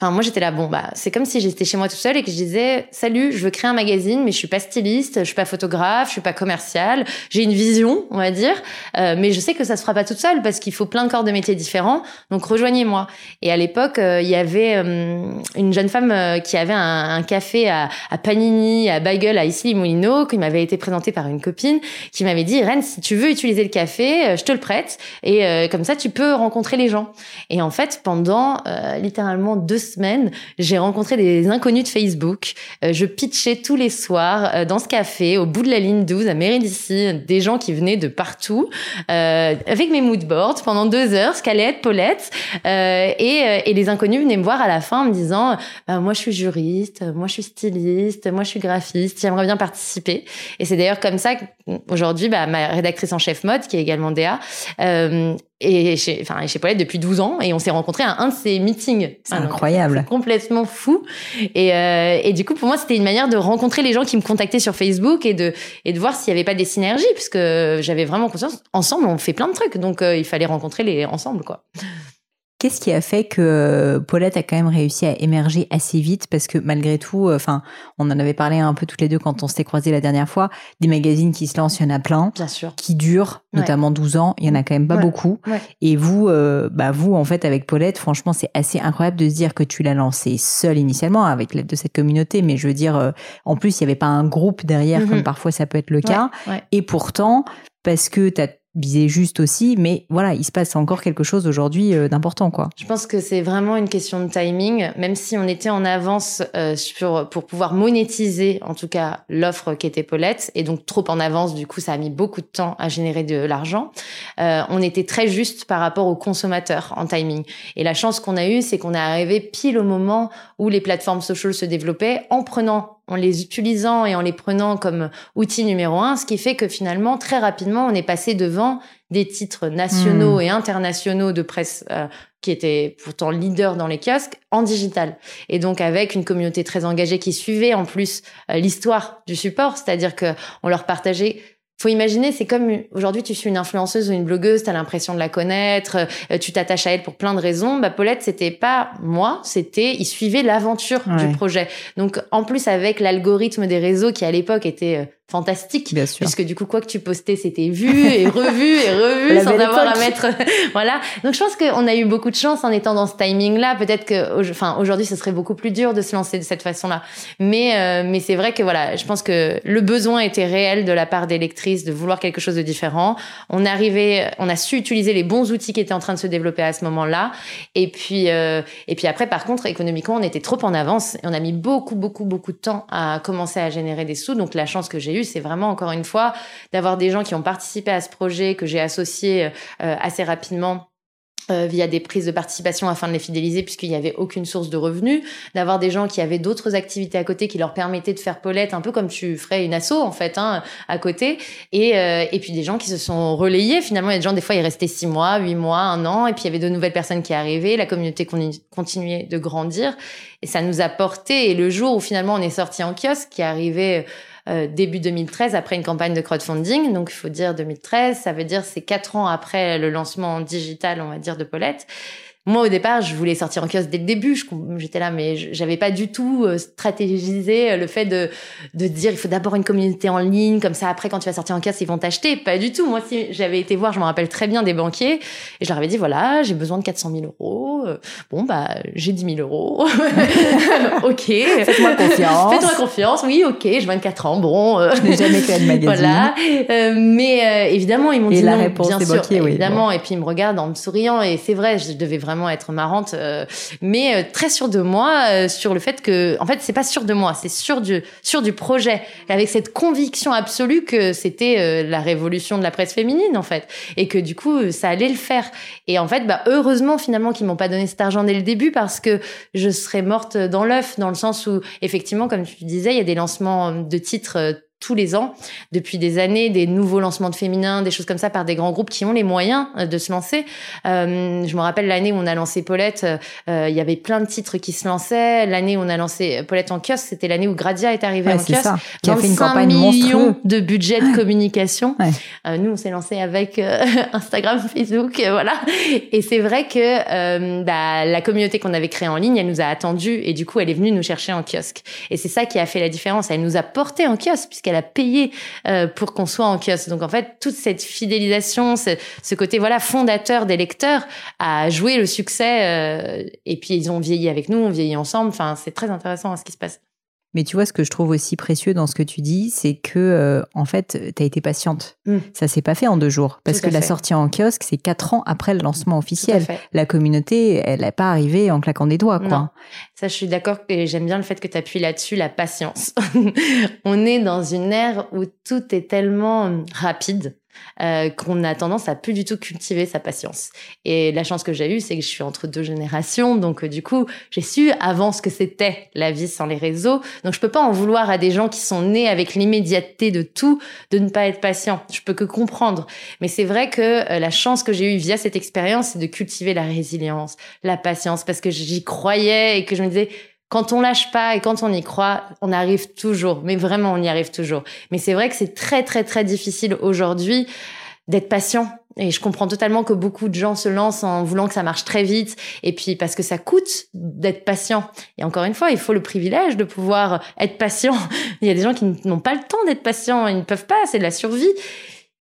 Enfin, moi, j'étais là, bon, bah, c'est comme si j'étais chez moi tout seul et que je disais, salut, je veux créer un magazine, mais je suis pas styliste, je suis pas photographe, je suis pas commerciale, j'ai une vision, on va dire, euh, mais je sais que ça se fera pas toute seule parce qu'il faut plein de corps de métiers différents, donc rejoignez-moi. Et à l'époque, il euh, y avait euh, une jeune femme euh, qui avait un, un café à, à Panini, à Bagel, à Issy Moulineaux, qui m'avait été présenté par une copine, qui m'avait dit, Irène, si tu veux utiliser le café, euh, je te le prête, et euh, comme ça, tu peux rencontrer les gens. Et en fait, pendant euh, littéralement deux semaines, j'ai rencontré des inconnus de Facebook. Euh, je pitchais tous les soirs euh, dans ce café, au bout de la ligne douze, à Mérédissi, des gens qui venaient de partout, euh, avec mes moodboards pendant deux heures, ce qu'allait être Paulette. Euh, et, euh, et les inconnus venaient me voir à la fin en me disant bah, « Moi, je suis juriste, moi, je suis styliste, moi, je suis graphiste, j'aimerais bien participer. » Et c'est d'ailleurs comme ça qu'aujourd'hui, bah, ma rédactrice en chef mode, qui est également D A, euh, et chez, enfin, chez Paulette depuis douze ans, et on s'est rencontrés à un de ces meetings. C'est incroyable. C'est complètement fou. Et, euh, et du coup, pour moi, c'était une manière de rencontrer les gens qui me contactaient sur Facebook et de, et de voir s'il n'y avait pas des synergies, parce que j'avais vraiment conscience, ensemble, on fait plein de trucs, donc euh, il fallait rencontrer les ensemble, quoi. Qu'est-ce qui a fait que Paulette a quand même réussi à émerger assez vite? Parce que malgré tout, enfin, on en avait parlé un peu toutes les deux quand on s'était croisés la dernière fois, des magazines qui se lancent, il y en a plein. Bien sûr. Qui durent, ouais. Notamment douze ans, il y en a quand même pas ouais. beaucoup. Ouais. Et vous, euh, bah vous, en fait, avec Paulette, franchement, c'est assez incroyable de se dire que tu l'as lancée seule initialement, avec l'aide de cette communauté. Mais je veux dire, euh, en plus, il n'y avait pas un groupe derrière, mm-hmm. comme parfois ça peut être le ouais. cas. Ouais. Et pourtant, parce que tu as visé juste aussi, mais voilà, il se passe encore quelque chose aujourd'hui d'important, quoi. Je pense que c'est vraiment une question de timing, même si on était en avance euh, sur, pour pouvoir monétiser, en tout cas, l'offre qui était Paulette, et donc trop en avance, du coup, ça a mis beaucoup de temps à générer de l'argent. Euh, on était très juste par rapport aux consommateurs en timing. Et la chance qu'on a eue, c'est qu'on est arrivé pile au moment où les plateformes sociales se développaient en prenant en les utilisant et en les prenant comme outil numéro un, ce qui fait que finalement, très rapidement, on est passé devant des titres nationaux mmh. et internationaux de presse euh, qui étaient pourtant leaders dans les kiosques en digital. Et donc, avec une communauté très engagée qui suivait en plus euh, l'histoire du support, c'est-à-dire que on leur partageait... Faut imaginer, c'est comme aujourd'hui tu suis une influenceuse ou une blogueuse, t'as l'impression de la connaître, tu t'attaches à elle pour plein de raisons. Bah Paulette, c'était pas moi, c'était il suivait l'aventure ouais. du projet. Donc en plus avec l'algorithme des réseaux qui à l'époque était fantastique, bien sûr. Puisque du coup quoi que tu postais, c'était vu et revu et revu sans avoir époque. À mettre voilà. Donc je pense qu'on a eu beaucoup de chance en étant dans ce timing là. Peut-être que enfin aujourd'hui ce serait beaucoup plus dur de se lancer de cette façon-là. Mais euh, mais c'est vrai que voilà, je pense que le besoin était réel de la part des lectrices de vouloir quelque chose de différent. On arrivait, on a su utiliser les bons outils qui étaient en train de se développer à ce moment-là. Et puis, euh, et puis après, par contre, économiquement, on était trop en avance. Et on a mis beaucoup, beaucoup, beaucoup de temps à commencer à générer des sous. Donc, la chance que j'ai eue, c'est vraiment, encore une fois, d'avoir des gens qui ont participé à ce projet, que j'ai associé euh, assez rapidement Euh, via des prises de participation afin de les fidéliser puisqu'il n'y avait aucune source de revenus, d'avoir des gens qui avaient d'autres activités à côté qui leur permettaient de faire Paulette un peu comme tu ferais une asso en fait hein, à côté et, euh, et puis des gens qui se sont relayés finalement. Il y a des gens des fois ils restaient six mois, huit mois, un an et puis il y avait de nouvelles personnes qui arrivaient, la communauté continu- continuait de grandir et ça nous a porté. Et le jour où finalement on est sorti en kiosque qui arrivait Euh, début deux mille treize, après une campagne de crowdfunding. Donc, il faut dire deux mille treize, ça veut dire c'est quatre ans après le lancement digital, on va dire, de Paulette. Moi, au départ, je voulais sortir en kiosque dès le début. Je, j'étais là, mais j'avais pas du tout stratégisé le fait de, de dire, il faut d'abord une communauté en ligne, comme ça, après, quand tu vas sortir en kiosque, ils vont t'acheter. Pas du tout. Moi, si j'avais été voir, je me rappelle très bien des banquiers, et je leur avais dit, voilà, j'ai besoin de quatre cent mille euros. Bon, bah, j'ai dix mille euros. OK. Faites-moi confiance. Faites-moi confiance. Oui, OK, j'ai vingt-quatre ans. Bon. Euh... Je n'ai jamais créé de magazine. Voilà. Euh, mais, euh, évidemment, ils m'ont et dit la non, réponse bien des sûr, banquiers, oui, évidemment. Ouais. Et puis, ils me regardent en me souriant, et c'est vrai, je devais vraiment être marrante, euh, mais euh, très sûre de moi, euh, sur le fait que, en fait, c'est pas sûr de moi, c'est sûr du, sûr du projet, avec cette conviction absolue que c'était euh, la révolution de la presse féminine, en fait, et que du coup, ça allait le faire. Et en fait, bah, heureusement, finalement, qu'ils m'ont pas donné cet argent dès le début, parce que je serais morte dans l'œuf, dans le sens où, effectivement, comme tu disais, il y a des lancements de titres euh, tous les ans, depuis des années, des nouveaux lancements de féminins, des choses comme ça, par des grands groupes qui ont les moyens de se lancer. Euh, je me rappelle l'année où on a lancé Paulette, euh, il y avait plein de titres qui se lançaient. L'année où on a lancé Paulette en kiosque, c'était l'année où Grazia est arrivée ouais, en kiosque. Qui a fait une campagne monstrueuse de budget de communication. Ouais. Euh, nous, on s'est lancé avec euh, Instagram, Facebook, euh, voilà. Et c'est vrai que euh, bah, la communauté qu'on avait créée en ligne, elle nous a attendus, et du coup, elle est venue nous chercher en kiosque. Et c'est ça qui a fait la différence. Elle nous a portés en kiosque, puisque elle a payé euh, pour qu'on soit en kiosque. Donc en fait, toute cette fidélisation, ce, ce côté voilà fondateur des lecteurs a joué le succès. Euh, et puis ils ont vieilli avec nous, on vieillit ensemble. Enfin, c'est très intéressant hein, ce qui se passe. Mais tu vois, ce que je trouve aussi précieux dans ce que tu dis, c'est que euh, en fait, t'as été patiente. Mmh. Ça s'est pas fait en deux jours, parce que fait. La sortie en kiosque, c'est quatre ans après le lancement officiel. La communauté, elle n'est pas arrivée en claquant des doigts, quoi. Non. Ça, je suis d'accord, et j'aime bien le fait que t'appuies là-dessus, la patience. On est dans une ère où tout est tellement rapide. Euh, qu'on a tendance à plus du tout cultiver sa patience. Et la chance que j'ai eue, c'est que je suis entre deux générations, donc euh, du coup, j'ai su avant ce que c'était la vie sans les réseaux. Donc je peux pas en vouloir à des gens qui sont nés avec l'immédiateté de tout, de ne pas être patient. Je peux que comprendre. Mais c'est vrai que euh, la chance que j'ai eue via cette expérience, c'est de cultiver la résilience, la patience, parce que j'y croyais et que je me disais... Quand on lâche pas et quand on y croit, on arrive toujours. Mais vraiment, on y arrive toujours. Mais c'est vrai que c'est très, très, très difficile aujourd'hui d'être patient. Et je comprends totalement que beaucoup de gens se lancent en voulant que ça marche très vite. Et puis, parce que ça coûte d'être patient. Et encore une fois, il faut le privilège de pouvoir être patient. Il y a des gens qui n'ont pas le temps d'être patients. Ils ne peuvent pas. C'est de la survie.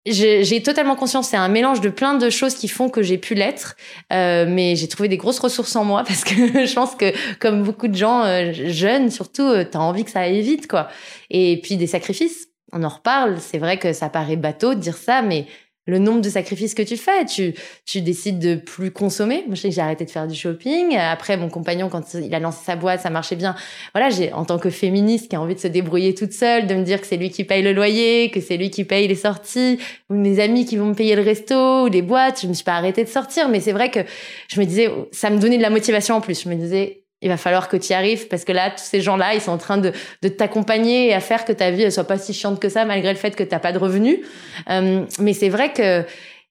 J'ai, j'ai totalement conscience, c'est un mélange de plein de choses qui font que j'ai pu l'être, euh, mais j'ai trouvé des grosses ressources en moi, parce que je pense que, comme beaucoup de gens euh, jeunes, surtout, euh, t'as envie que ça aille vite, quoi. Et puis des sacrifices, on en reparle, c'est vrai que ça paraît bateau de dire ça, mais le nombre de sacrifices que tu fais, tu, tu décides de plus consommer. Moi, je sais que j'ai arrêté de faire du shopping. Après, mon compagnon, quand il a lancé sa boîte, ça marchait bien. Voilà, j'ai, en tant que féministe qui a envie de se débrouiller toute seule, de me dire que c'est lui qui paye le loyer, que c'est lui qui paye les sorties, ou mes amis qui vont me payer le resto, ou les boîtes. Je me suis pas arrêtée de sortir, mais c'est vrai que je me disais, ça me donnait de la motivation en plus. Je me disais, il va falloir que tu y arrives, parce que là, tous ces gens-là, ils sont en train de, de t'accompagner et à faire que ta vie ne soit pas si chiante que ça, malgré le fait que t'as pas de revenus. Euh, mais c'est vrai que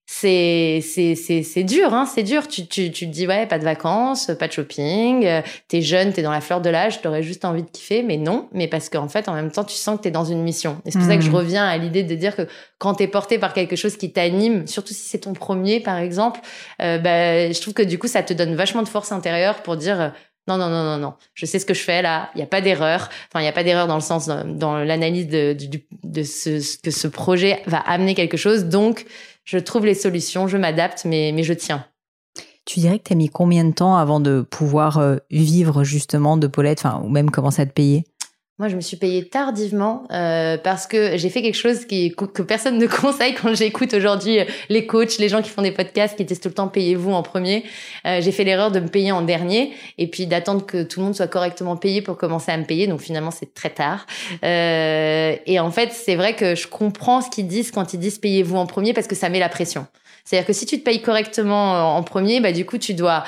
c'est c'est c'est c'est dur, hein, c'est dur. Tu tu tu te dis ouais, pas de vacances, pas de shopping. Euh, t'es jeune, t'es dans la fleur de l'âge, t'aurais juste envie de kiffer, mais non, mais parce qu'en fait, en même temps, tu sens que t'es dans une mission. Et c'est pour mmh. ça que je reviens à l'idée de dire que quand t'es porté par quelque chose qui t'anime, surtout si c'est ton premier, par exemple, euh, bah, je trouve que du coup, ça te donne vachement de force intérieure pour dire euh, non, non, non, non, non. Je sais ce que je fais là. Il n'y a pas d'erreur. Enfin, il n'y a pas d'erreur dans le sens, dans, dans l'analyse de, de, de ce que ce projet va amener quelque chose. Donc, je trouve les solutions, je m'adapte, mais, mais je tiens. Tu dirais que tu as mis combien de temps avant de pouvoir vivre justement de Paulette, enfin, ou même commencer à te payer ? Moi, je me suis payée tardivement euh, parce que j'ai fait quelque chose qui, que personne ne conseille quand j'écoute aujourd'hui les coachs, les gens qui font des podcasts, qui disent tout le temps « payez-vous en premier euh, ». J'ai fait l'erreur de me payer en dernier et puis d'attendre que tout le monde soit correctement payé pour commencer à me payer. Donc finalement, c'est très tard. Euh, et en fait, c'est vrai que je comprends ce qu'ils disent quand ils disent « payez-vous en premier » parce que ça met la pression. C'est-à-dire que si tu te payes correctement en premier, bah du coup, tu dois,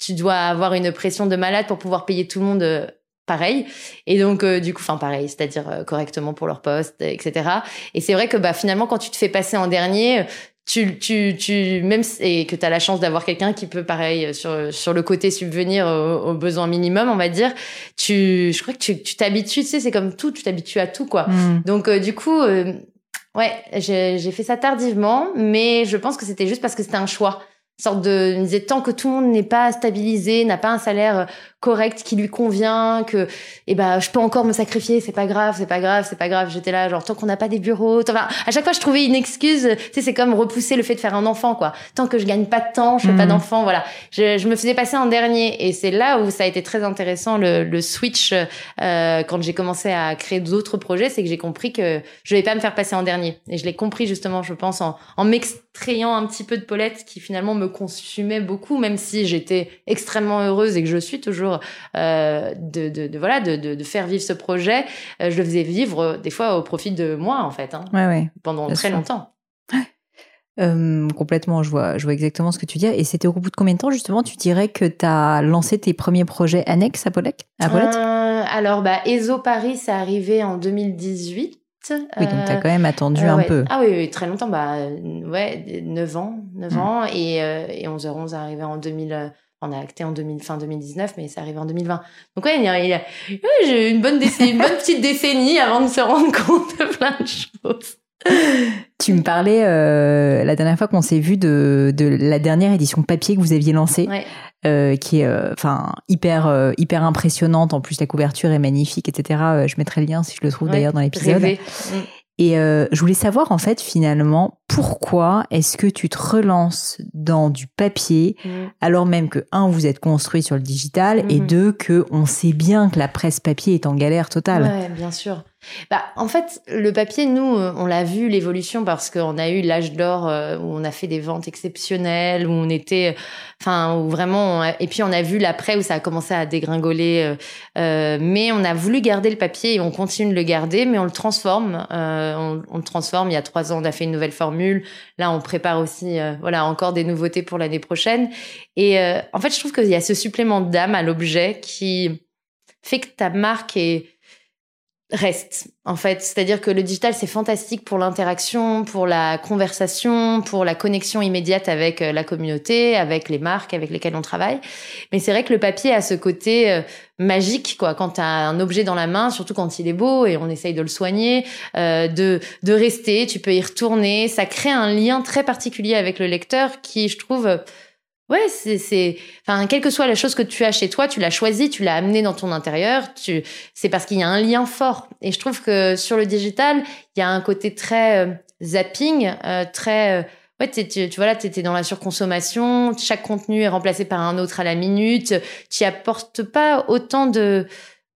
tu dois avoir une pression de malade pour pouvoir payer tout le monde euh, pareil. Et donc, euh, du coup, enfin, pareil, c'est-à-dire euh, correctement pour leur poste, euh, et cetera. Et c'est vrai que, bah, finalement, quand tu te fais passer en dernier, tu, tu, tu, même, et que t'as la chance d'avoir quelqu'un qui peut, pareil, sur, sur le côté subvenir aux, aux besoins minimums, on va dire, tu, je crois que tu, tu t'habitues, tu sais, c'est comme tout, tu t'habitues à tout, quoi. Mmh. Donc, euh, du coup, euh, ouais, j'ai, j'ai fait ça tardivement, mais je pense que c'était juste parce que c'était un choix. sorte de, il disait tant que tout le monde n'est pas stabilisé, n'a pas un salaire correct qui lui convient, que eh ben je peux encore me sacrifier, c'est pas grave, c'est pas grave, c'est pas grave. J'étais là genre tant qu'on n'a pas des bureaux, enfin à chaque fois je trouvais une excuse. Tu sais, c'est comme repousser le fait de faire un enfant, quoi. Tant que je gagne pas de temps, je fais mmh. pas d'enfant, voilà. Je, je me faisais passer en dernier, et c'est là où ça a été très intéressant le, le switch euh, quand j'ai commencé à créer d'autres projets, c'est que j'ai compris que je vais pas me faire passer en dernier, et je l'ai compris justement, je pense en, en m'extrayant un petit peu de Paulette qui finalement me consumait beaucoup, même si j'étais extrêmement heureuse et que je suis toujours euh, de, de, de voilà de, de, de faire vivre ce projet. Euh, je le faisais vivre euh, des fois au profit de moi en fait, hein, ouais, ouais, pendant très sûr. longtemps. Euh, complètement, je vois, je vois exactement ce que tu dis. Et c'était au bout de combien de temps justement tu dirais que t'as lancé tes premiers projets annexes à Paulette? À Paulette euh, alors, bah, Ezo Paris, c'est arrivé en deux mille dix-huit. Oui, donc t'as quand même attendu euh, un ouais. peu. Ah oui, oui, très longtemps, bah ouais, neuf ans, neuf mmh. ans, et, euh, et onze heures onze est arrivé en deux mille, on a acté en deux mille, fin deux mille dix-neuf, mais c'est arrivé en deux mille vingt. Donc ouais, il y a, il y a j'ai une bonne décennie, une bonne petite décennie avant de se rendre compte de plein de choses. Tu me parlais euh, la dernière fois qu'on s'est vu de, de la dernière édition papier que vous aviez lancée, ouais. euh, qui est enfin euh, hyper euh, hyper impressionnante. En plus, la couverture est magnifique, et cetera. Je mettrai le lien si je le trouve ouais, d'ailleurs dans l'épisode. Rêver. Et euh, je voulais savoir en fait finalement pourquoi est-ce que tu te relances dans du papier mmh. alors même que un vous êtes construit sur le digital mmh. et deux que on sait bien que la presse papier est en galère totale. Ouais, bien sûr. Bah, en fait, le papier, nous, on l'a vu, l'évolution, parce qu'on a eu l'âge d'or euh, où on a fait des ventes exceptionnelles, où on était, enfin, où vraiment, on a, et puis on a vu l'après où ça a commencé à dégringoler, euh, euh, mais on a voulu garder le papier et on continue de le garder, mais on le transforme, euh, on, on le transforme. Il y a trois ans, on a fait une nouvelle formule. Là, on prépare aussi, euh, voilà, encore des nouveautés pour l'année prochaine. Et euh, en fait, je trouve qu'il y a ce supplément d'âme à l'objet qui fait que ta marque est reste, en fait. C'est-à-dire que le digital, c'est fantastique pour l'interaction, pour la conversation, pour la connexion immédiate avec la communauté, avec les marques avec lesquelles on travaille. Mais c'est vrai que le papier a ce côté magique, quoi. Quand t'as un objet dans la main, surtout quand il est beau, et on essaye de le soigner, euh, de, de rester, tu peux y retourner. Ça crée un lien très particulier avec le lecteur qui, je trouve... Ouais, c'est, c'est, enfin, quelle que soit la chose que tu as chez toi, tu l'as choisie, tu l'as amenée dans ton intérieur, tu, c'est parce qu'il y a un lien fort. Et je trouve que sur le digital, il y a un côté très euh, zapping, euh, très, euh, ouais, t'es, tu, tu vois là, t'es, t'es dans la surconsommation, chaque contenu est remplacé par un autre à la minute, t'y apportes pas autant de,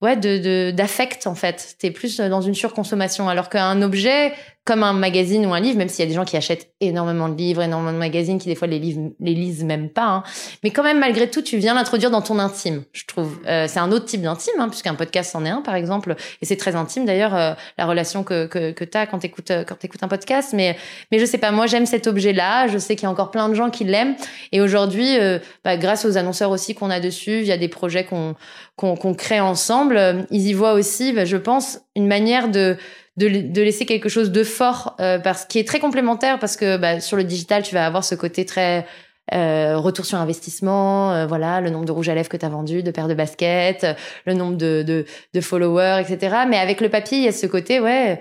ouais, de, de, d'affect, en fait. T'es plus dans une surconsommation, alors qu'un objet, comme un magazine ou un livre, même s'il y a des gens qui achètent énormément de livres, énormément de magazines, qui des fois les, livres, les lisent même pas. Hein. Mais quand même, malgré tout, tu viens l'introduire dans ton intime, je trouve. Euh, c'est un autre type d'intime, hein, puisqu'un podcast en est un, par exemple. Et c'est très intime, d'ailleurs, euh, la relation que, que, que tu as quand tu écoutes quand tu écoutes un podcast. Mais, mais je sais pas, moi, j'aime cet objet-là. Je sais qu'il y a encore plein de gens qui l'aiment. Et aujourd'hui, euh, bah, grâce aux annonceurs aussi qu'on a dessus, il y a des projets qu'on, qu'on, qu'on crée ensemble. Ils y voient aussi, bah, je pense, une manière de... De, de laisser quelque chose de fort, euh, parce qui est très complémentaire, parce que bah, sur le digital, tu vas avoir ce côté très euh, retour sur investissement, euh, voilà, le nombre de rouges à lèvres que tu as vendu, de paires de baskets, le nombre de, de, de followers, et cetera. Mais avec le papier, il y a ce côté, ouais,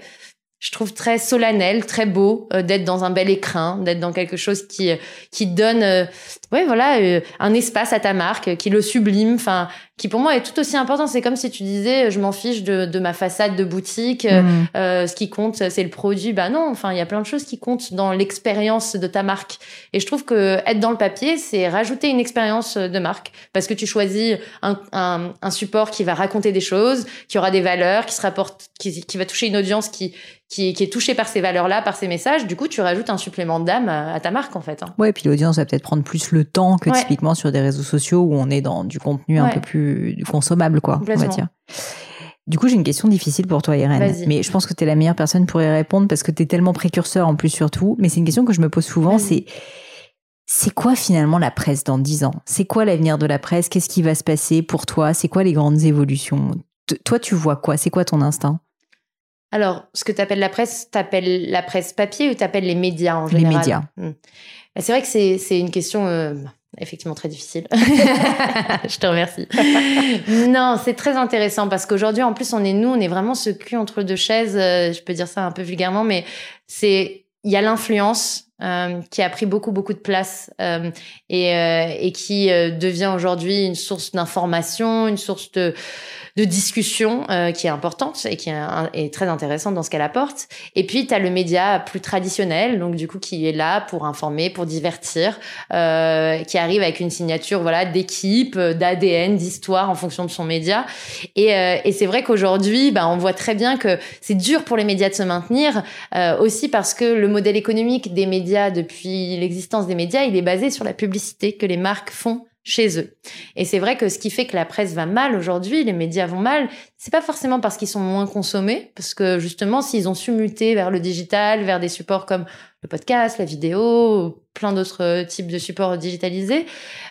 je trouve très solennel, très beau, euh, d'être dans un bel écrin, d'être dans quelque chose qui qui donne, euh, ouais, voilà, euh, un espace à ta marque, qui le sublime, enfin, qui pour moi est tout aussi important. C'est comme si tu disais, je m'en fiche de de ma façade de boutique, mmh. euh, ce qui compte, c'est le produit. Bah non, enfin, il y a plein de choses qui comptent dans l'expérience de ta marque. Et je trouve que être dans le papier, c'est rajouter une expérience de marque, parce que tu choisis un un, un support qui va raconter des choses, qui aura des valeurs, qui se rapporte, qui qui va toucher une audience qui qui qui est touchée par ces valeurs-là, par ces messages. Du coup, tu rajoutes un supplément d'âme à, à ta marque, en fait. Hein. Ouais, et puis l'audience va peut-être prendre plus le temps que ouais. typiquement sur des réseaux sociaux où on est dans du contenu un ouais. peu plus consommable, quoi, on va dire. Du coup, j'ai une question difficile pour toi, Irène. Vas-y. Mais je pense que t'es la meilleure personne pour y répondre, parce que t'es tellement précurseur en plus, surtout. Mais c'est une question que je me pose souvent, Vas-y. c'est c'est quoi finalement la presse dans dix ans? C'est quoi l'avenir de la presse? Qu'est-ce qui va se passer pour toi? C'est quoi les grandes évolutions? T- Toi, tu vois quoi? C'est quoi ton instinct? Alors, ce que t'appelles la presse, t'appelles la presse papier ou t'appelles les médias en général? Les médias. Mmh. C'est vrai que c'est, c'est une question... Euh... effectivement très difficile. Je te remercie. Non, c'est très intéressant, parce qu'aujourd'hui, en plus, on est nous, on est vraiment ce cul entre deux chaises. Je peux dire ça un peu vulgairement, mais c'est, il y a l'influence euh, qui a pris beaucoup beaucoup de place euh, et, euh, et qui euh, devient aujourd'hui une source d'information, une source de, de discussion euh, qui est importante et qui est, un, est très intéressante dans ce qu'elle apporte. Et puis, tu as le média plus traditionnel, donc du coup, qui est là pour informer, pour divertir, euh, qui arrive avec une signature voilà, d'équipe, d'A D N, d'histoire en fonction de son média. Et, euh, et c'est vrai qu'aujourd'hui, bah, on voit très bien que c'est dur pour les médias de se maintenir, euh, aussi parce que le modèle économique des médias, depuis l'existence des médias, il est basé sur la publicité que les marques font chez eux. Et c'est vrai que ce qui fait que la presse va mal aujourd'hui, les médias vont mal, c'est pas forcément parce qu'ils sont moins consommés, parce que justement, s'ils ont su muter vers le digital, vers des supports comme le podcast, la vidéo, plein d'autres types de supports digitalisés,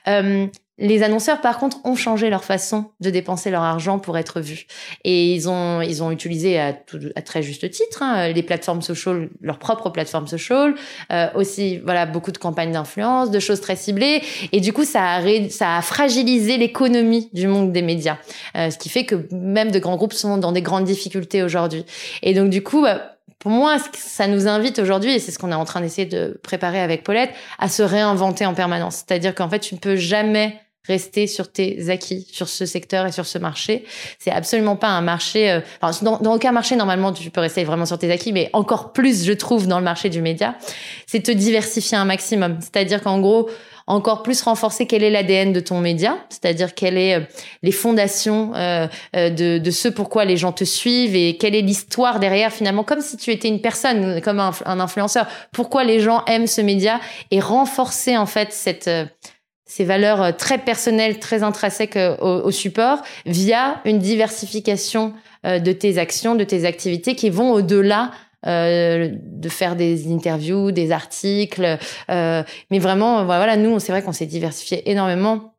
euh, les annonceurs, par contre, ont changé leur façon de dépenser leur argent pour être vus. Et ils ont, ils ont utilisé à, tout, à très juste titre, hein, les plateformes sociales, leurs propres plateformes sociales, euh, aussi, voilà, beaucoup de campagnes d'influence, de choses très ciblées. Et du coup, ça a, ré, ça a fragilisé l'économie du monde des médias. Euh, ce qui fait que même de grands groupes sont dans des grandes difficultés aujourd'hui. Et donc, du coup, bah, pour moi, ça nous invite aujourd'hui, et c'est ce qu'on est en train d'essayer de préparer avec Paulette, à se réinventer en permanence. C'est-à-dire qu'en fait, tu ne peux jamais rester sur tes acquis, sur ce secteur et sur ce marché. C'est absolument pas un marché... Euh, enfin, dans, dans aucun marché, normalement, tu peux rester vraiment sur tes acquis, mais encore plus, je trouve, dans le marché du média, c'est te diversifier un maximum. C'est-à-dire qu'en gros, encore plus renforcer quel est l'A D N de ton média, c'est-à-dire quelles est euh, les fondations euh, de, de ce pourquoi les gens te suivent et quelle est l'histoire derrière, finalement, comme si tu étais une personne, comme un, un influenceur. Pourquoi les gens aiment ce média et renforcer, en fait, cette... Euh, ces valeurs très personnelles, très intrinsèques au, au support, via une diversification euh, de tes actions, de tes activités qui vont au-delà euh, de faire des interviews, des articles. Euh, mais vraiment, voilà, nous, c'est vrai qu'on s'est diversifié énormément.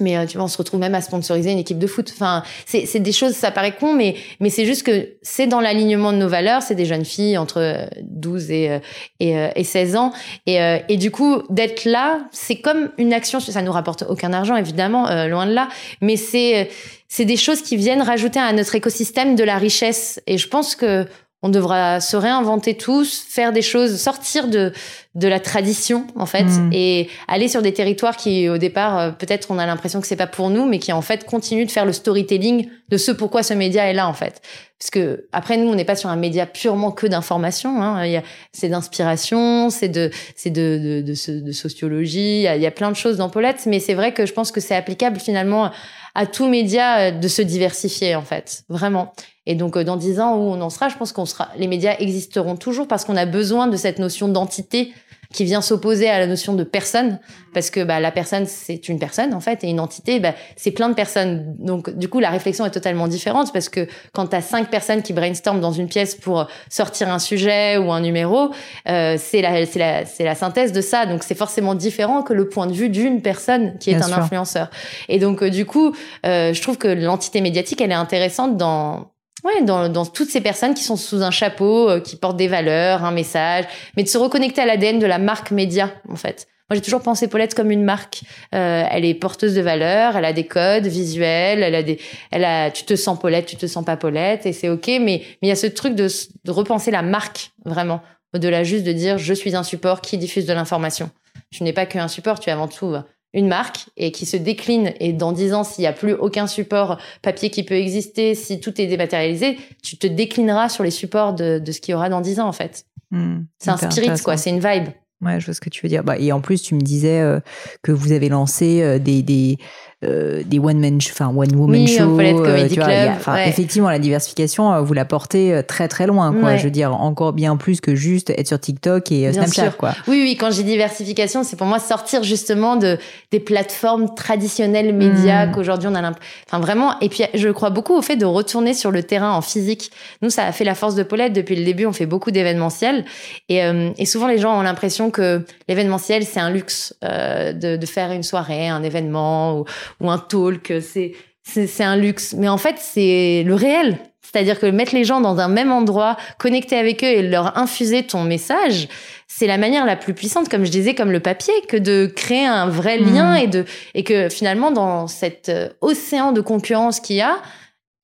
Mais euh, tu vois, on se retrouve même à sponsoriser une équipe de foot. Enfin, c'est, c'est des choses, ça paraît con, mais, mais c'est juste que c'est dans l'alignement de nos valeurs. C'est des jeunes filles entre douze et, et, et seize ans. Et, et du coup, d'être là, c'est comme une action. Ça nous rapporte aucun argent, évidemment, euh, loin de là. Mais c'est, c'est des choses qui viennent rajouter à notre écosystème de la richesse. Et je pense que on devra se réinventer tous, faire des choses, sortir de de la tradition en fait, mmh. et aller sur des territoires qui au départ peut-être on a l'impression que c'est pas pour nous, mais qui en fait continuent de faire le storytelling de ce pourquoi ce média est là en fait. Parce que après nous on n'est pas sur un média purement que d'information, hein. Il y a c'est d'inspiration, c'est de c'est de de de, de sociologie, il y a, il y a plein de choses dans Paulette, mais c'est vrai que je pense que c'est applicable finalement à tout média de se diversifier en fait, vraiment. Et donc, dans dix ans où on en sera, je pense qu'on sera, les médias existeront toujours parce qu'on a besoin de cette notion d'entité qui vient s'opposer à la notion de personne. Parce que, bah, la personne, c'est une personne, en fait, et une entité, bah, c'est plein de personnes. Donc, du coup, la réflexion est totalement différente parce que quand t'as cinq personnes qui brainstorment dans une pièce pour sortir un sujet ou un numéro, euh, c'est la, c'est la, c'est la synthèse de ça. Donc, c'est forcément différent que le point de vue d'une personne qui est Bien un sûr. influenceur. Et donc, euh, du coup, euh, je trouve que l'entité médiatique, elle est intéressante dans, Ouais, dans, dans toutes ces personnes qui sont sous un chapeau, euh, qui portent des valeurs, un message, mais de se reconnecter à l'A D N de la marque média, en fait. Moi, j'ai toujours pensé Paulette comme une marque. Euh, elle est porteuse de valeurs, elle a des codes visuels, elle a des, elle a, tu te sens Paulette, tu te sens pas Paulette, et c'est ok, mais, mais il y a ce truc de, de repenser la marque, vraiment. Au-delà juste de dire, je suis un support qui diffuse de l'information. Tu n'es pas qu'un support, tu es avant tout une marque et qui se décline. Et dans dix ans, s'il n'y a plus aucun support papier qui peut exister, si tout est dématérialisé, tu te déclineras sur les supports de, de ce qu'il y aura dans dix ans, en fait. Mmh, c'est un spirit, quoi. C'est une vibe. Ouais, je vois ce que tu veux dire. Bah, et en plus, tu me disais euh, que vous avez lancé euh, des... des... Euh, des one man enfin one woman oui, show Paulette, euh, tu vois, Club, a, ouais. Effectivement la diversification vous la portez très très loin quoi, ouais. Je veux dire encore bien plus que juste être sur TikTok et bien Snapchat sûr. quoi. Oui oui, quand j'ai diversification, c'est pour moi sortir justement de des plateformes traditionnelles médias mmh. qu'aujourd'hui on a l'imp... enfin vraiment et puis je crois beaucoup au fait de retourner sur le terrain en physique. Nous ça a fait la force de Paulette depuis le début, on fait beaucoup d'événementiel et euh, et souvent les gens ont l'impression que l'événementiel c'est un luxe euh, de de faire une soirée, un événement ou ou un talk, c'est, c'est, c'est un luxe. Mais en fait, c'est le réel. C'est-à-dire que mettre les gens dans un même endroit, connecter avec eux et leur infuser ton message, c'est la manière la plus puissante, comme je disais, comme le papier, que de créer un vrai lien mmh. et de, et que finalement, dans cet océan de concurrence qu'il y a,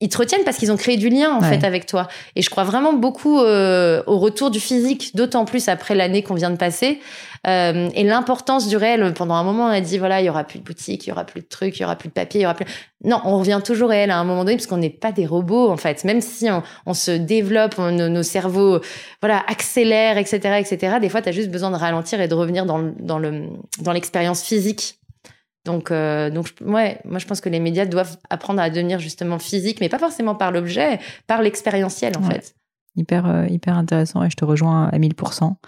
ils te retiennent parce qu'ils ont créé du lien en ouais. fait avec toi. Et je crois vraiment beaucoup euh, au retour du physique, d'autant plus après l'année qu'on vient de passer. Euh, et l'importance du réel, pendant un moment, on a dit, voilà, il n'y aura plus de boutique, il n'y aura plus de trucs, il n'y aura plus de papier, il n'y aura plus... Non, on revient toujours au réel à un moment donné parce qu'on n'est pas des robots, en fait. Même si on, on se développe, on, nos, nos cerveaux voilà, accélèrent, et cetera, et cetera. Des fois, tu as juste besoin de ralentir et de revenir dans, le, dans, le, dans l'expérience physique. Donc, euh, donc ouais, moi, je pense que les médias doivent apprendre à devenir justement physique, mais pas forcément par l'objet, par l'expérientiel, en ouais. fait. Hyper, euh, hyper intéressant et je te rejoins à mille pour cent.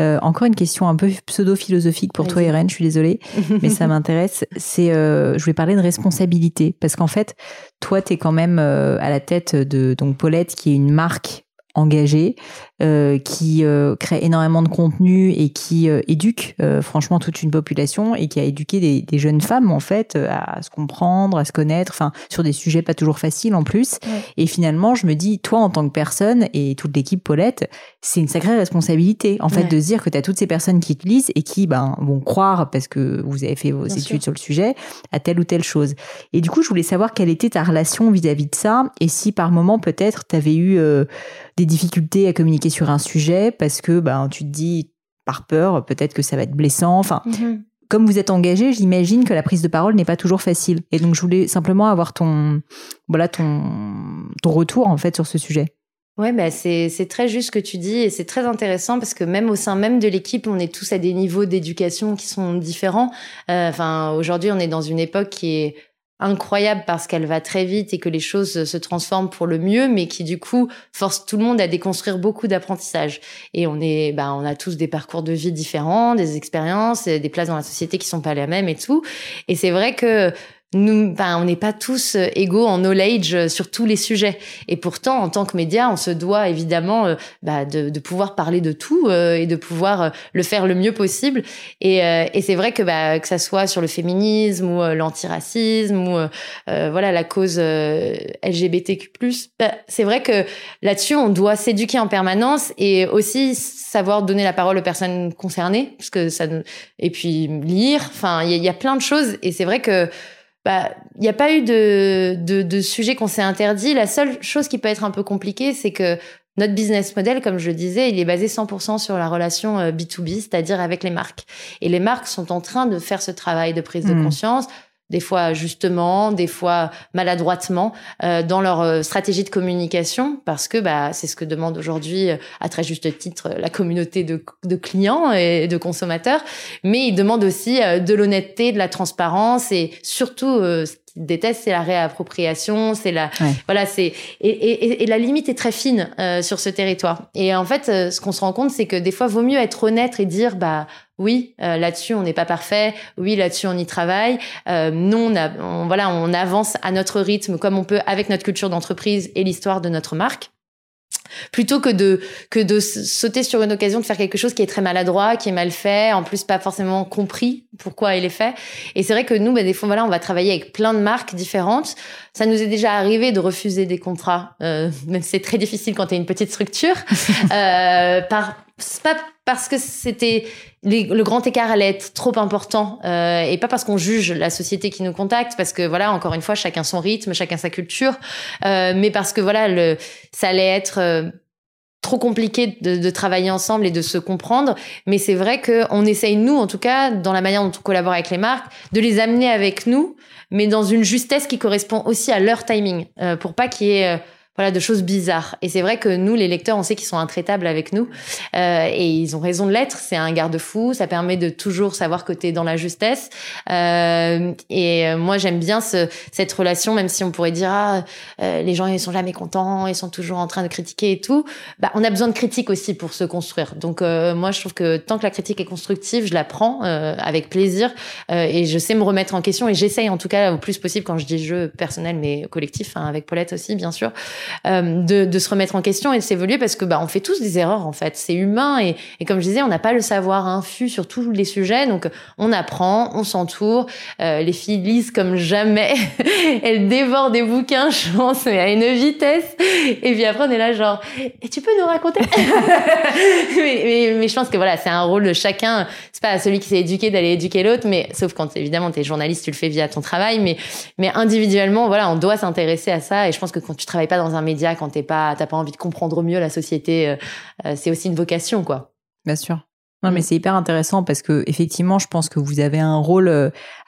Euh, encore une question un peu pseudo-philosophique pour Vas-y. toi, Irène, je suis désolée, mais ça m'intéresse. C'est, euh, je voulais parler de responsabilité, parce qu'en fait, toi, t'es quand même euh, à la tête de donc, Paulette, qui est une marque engagée, euh, qui euh, crée énormément de contenu et qui euh, éduque euh, franchement toute une population et qui a éduqué des, des jeunes femmes en fait à se comprendre, à se connaître, enfin sur des sujets pas toujours faciles en plus. Ouais. Et finalement, je me dis, toi en tant que personne et toute l'équipe Paulette, c'est une sacrée responsabilité en fait ouais. de se dire que tu as toutes ces personnes qui te lisent et qui ben vont croire parce que vous avez fait vos Bien études sûr. sur le sujet à telle ou telle chose. Et du coup, je voulais savoir quelle était ta relation vis-à-vis de ça et si par moment peut-être tu avais eu euh, des difficultés à communiquer sur un sujet parce que ben, tu te dis par peur peut-être que ça va être blessant. Enfin, mm-hmm. Comme vous êtes engagé, j'imagine que la prise de parole n'est pas toujours facile. Et donc, je voulais simplement avoir ton, voilà, ton, ton retour en fait, sur ce sujet. Ouais, bah c'est c'est très juste ce que tu dis et c'est très intéressant parce que même au sein même de l'équipe, on est tous à des niveaux d'éducation qui sont différents. Euh, enfin, aujourd'hui, on est dans une époque qui est incroyable parce qu'elle va très vite et que les choses se transforment pour le mieux, mais qui du coup force tout le monde à déconstruire beaucoup d'apprentissages. Et on est, bah, on a tous des parcours de vie différents, des expériences, des places dans la société qui sont pas les mêmes et tout. Et c'est vrai que nous, bah, on n'est pas tous égaux en knowledge sur tous les sujets. Et pourtant, en tant que média, on se doit évidemment euh, bah, de, de pouvoir parler de tout euh, et de pouvoir euh, le faire le mieux possible. Et, euh, et c'est vrai que bah, que ça soit sur le féminisme ou euh, l'antiracisme ou euh, euh, voilà la cause euh, L G B T Q plus, bah, c'est vrai que là-dessus, on doit s'éduquer en permanence et aussi savoir donner la parole aux personnes concernées, parce que ça, et puis lire. Enfin, il y, y a plein de choses. Et c'est vrai que bah, il n'y a pas eu de, de, de sujet qu'on s'est interdit. La seule chose qui peut être un peu compliquée, c'est que notre business model, comme je le disais, il est basé cent pour cent sur la relation B deux B, c'est-à-dire avec les marques. Et les marques sont en train de faire ce travail de prise mmh. de conscience, des fois justement, des fois maladroitement, euh, dans leur euh, stratégie de communication, parce que bah c'est ce que demande aujourd'hui, euh, à très juste titre, la communauté de, de clients et de consommateurs. Mais ils demandent aussi euh, de l'honnêteté, de la transparence et surtout, euh, ce qu'ils détestent, c'est la réappropriation, c'est la ouais. voilà, c'est et, et, et la limite est très fine euh, sur ce territoire. Et en fait, euh, ce qu'on se rend compte, c'est que des fois, vaut mieux être honnête et dire bah oui, euh, là-dessus on n'est pas parfait. Oui, là-dessus on y travaille. Euh, non, on, a, on voilà, on avance à notre rythme comme on peut avec notre culture d'entreprise et l'histoire de notre marque, plutôt que de que de sauter sur une occasion de faire quelque chose qui est très maladroit, qui est mal fait, en plus pas forcément compris pourquoi il est fait. Et c'est vrai que nous, ben des fois voilà, on va travailler avec plein de marques différentes. Ça nous est déjà arrivé de refuser des contrats, euh, même si c'est très difficile quand t'es une petite structure, euh, par c'est pas parce que c'était les, le grand écart allait être trop important euh, et pas parce qu'on juge la société qui nous contacte, parce que voilà, encore une fois, chacun son rythme, chacun sa culture, euh, mais parce que voilà, le, ça allait être euh, trop compliqué de, de travailler ensemble et de se comprendre. Mais c'est vrai qu'on essaye, nous en tout cas, dans la manière dont on collabore avec les marques, de les amener avec nous, mais dans une justesse qui correspond aussi à leur timing, euh, pour pas qu'il y ait euh, voilà, de choses bizarres. Et c'est vrai que nous, les lecteurs, on sait qu'ils sont intraitables avec nous. Euh, et ils ont raison de l'être. C'est un garde-fou. Ça permet de toujours savoir que t'es dans la justesse. Euh, et moi, j'aime bien ce, cette relation, même si on pourrait dire, ah, euh, les gens, ils sont jamais contents, ils sont toujours en train de critiquer et tout. Bah, on a besoin de critique aussi pour se construire. Donc, euh, moi, je trouve que tant que la critique est constructive, je la prends euh, avec plaisir. Euh, et je sais me remettre en question. Et j'essaye, en tout cas, au plus possible, quand je dis je personnel, mais collectif, hein, avec Paulette aussi, bien sûr, euh, de, de se remettre en question et de s'évoluer, parce que bah on fait tous des erreurs en fait, c'est humain, et, et comme je disais, on n'a pas le savoir infus sur tous les sujets, donc on apprend, on s'entoure. Euh, les filles lisent comme jamais, elles dévorent des bouquins, je pense, mais à une vitesse. Et puis après on est là genre, et tu peux nous raconter? mais, mais, mais je pense que voilà, c'est un rôle de chacun. C'est pas à celui qui s'est éduqué d'aller éduquer l'autre, mais sauf quand évidemment t'es journaliste, tu le fais via ton travail, mais mais individuellement voilà, on doit s'intéresser à ça. Et je pense que quand tu travailles pas dans un média, quand t'es pas, t'as pas envie de comprendre mieux la société, euh, c'est aussi une vocation, quoi. Bien sûr. Non, mais c'est hyper intéressant parce que effectivement, je pense que vous avez un rôle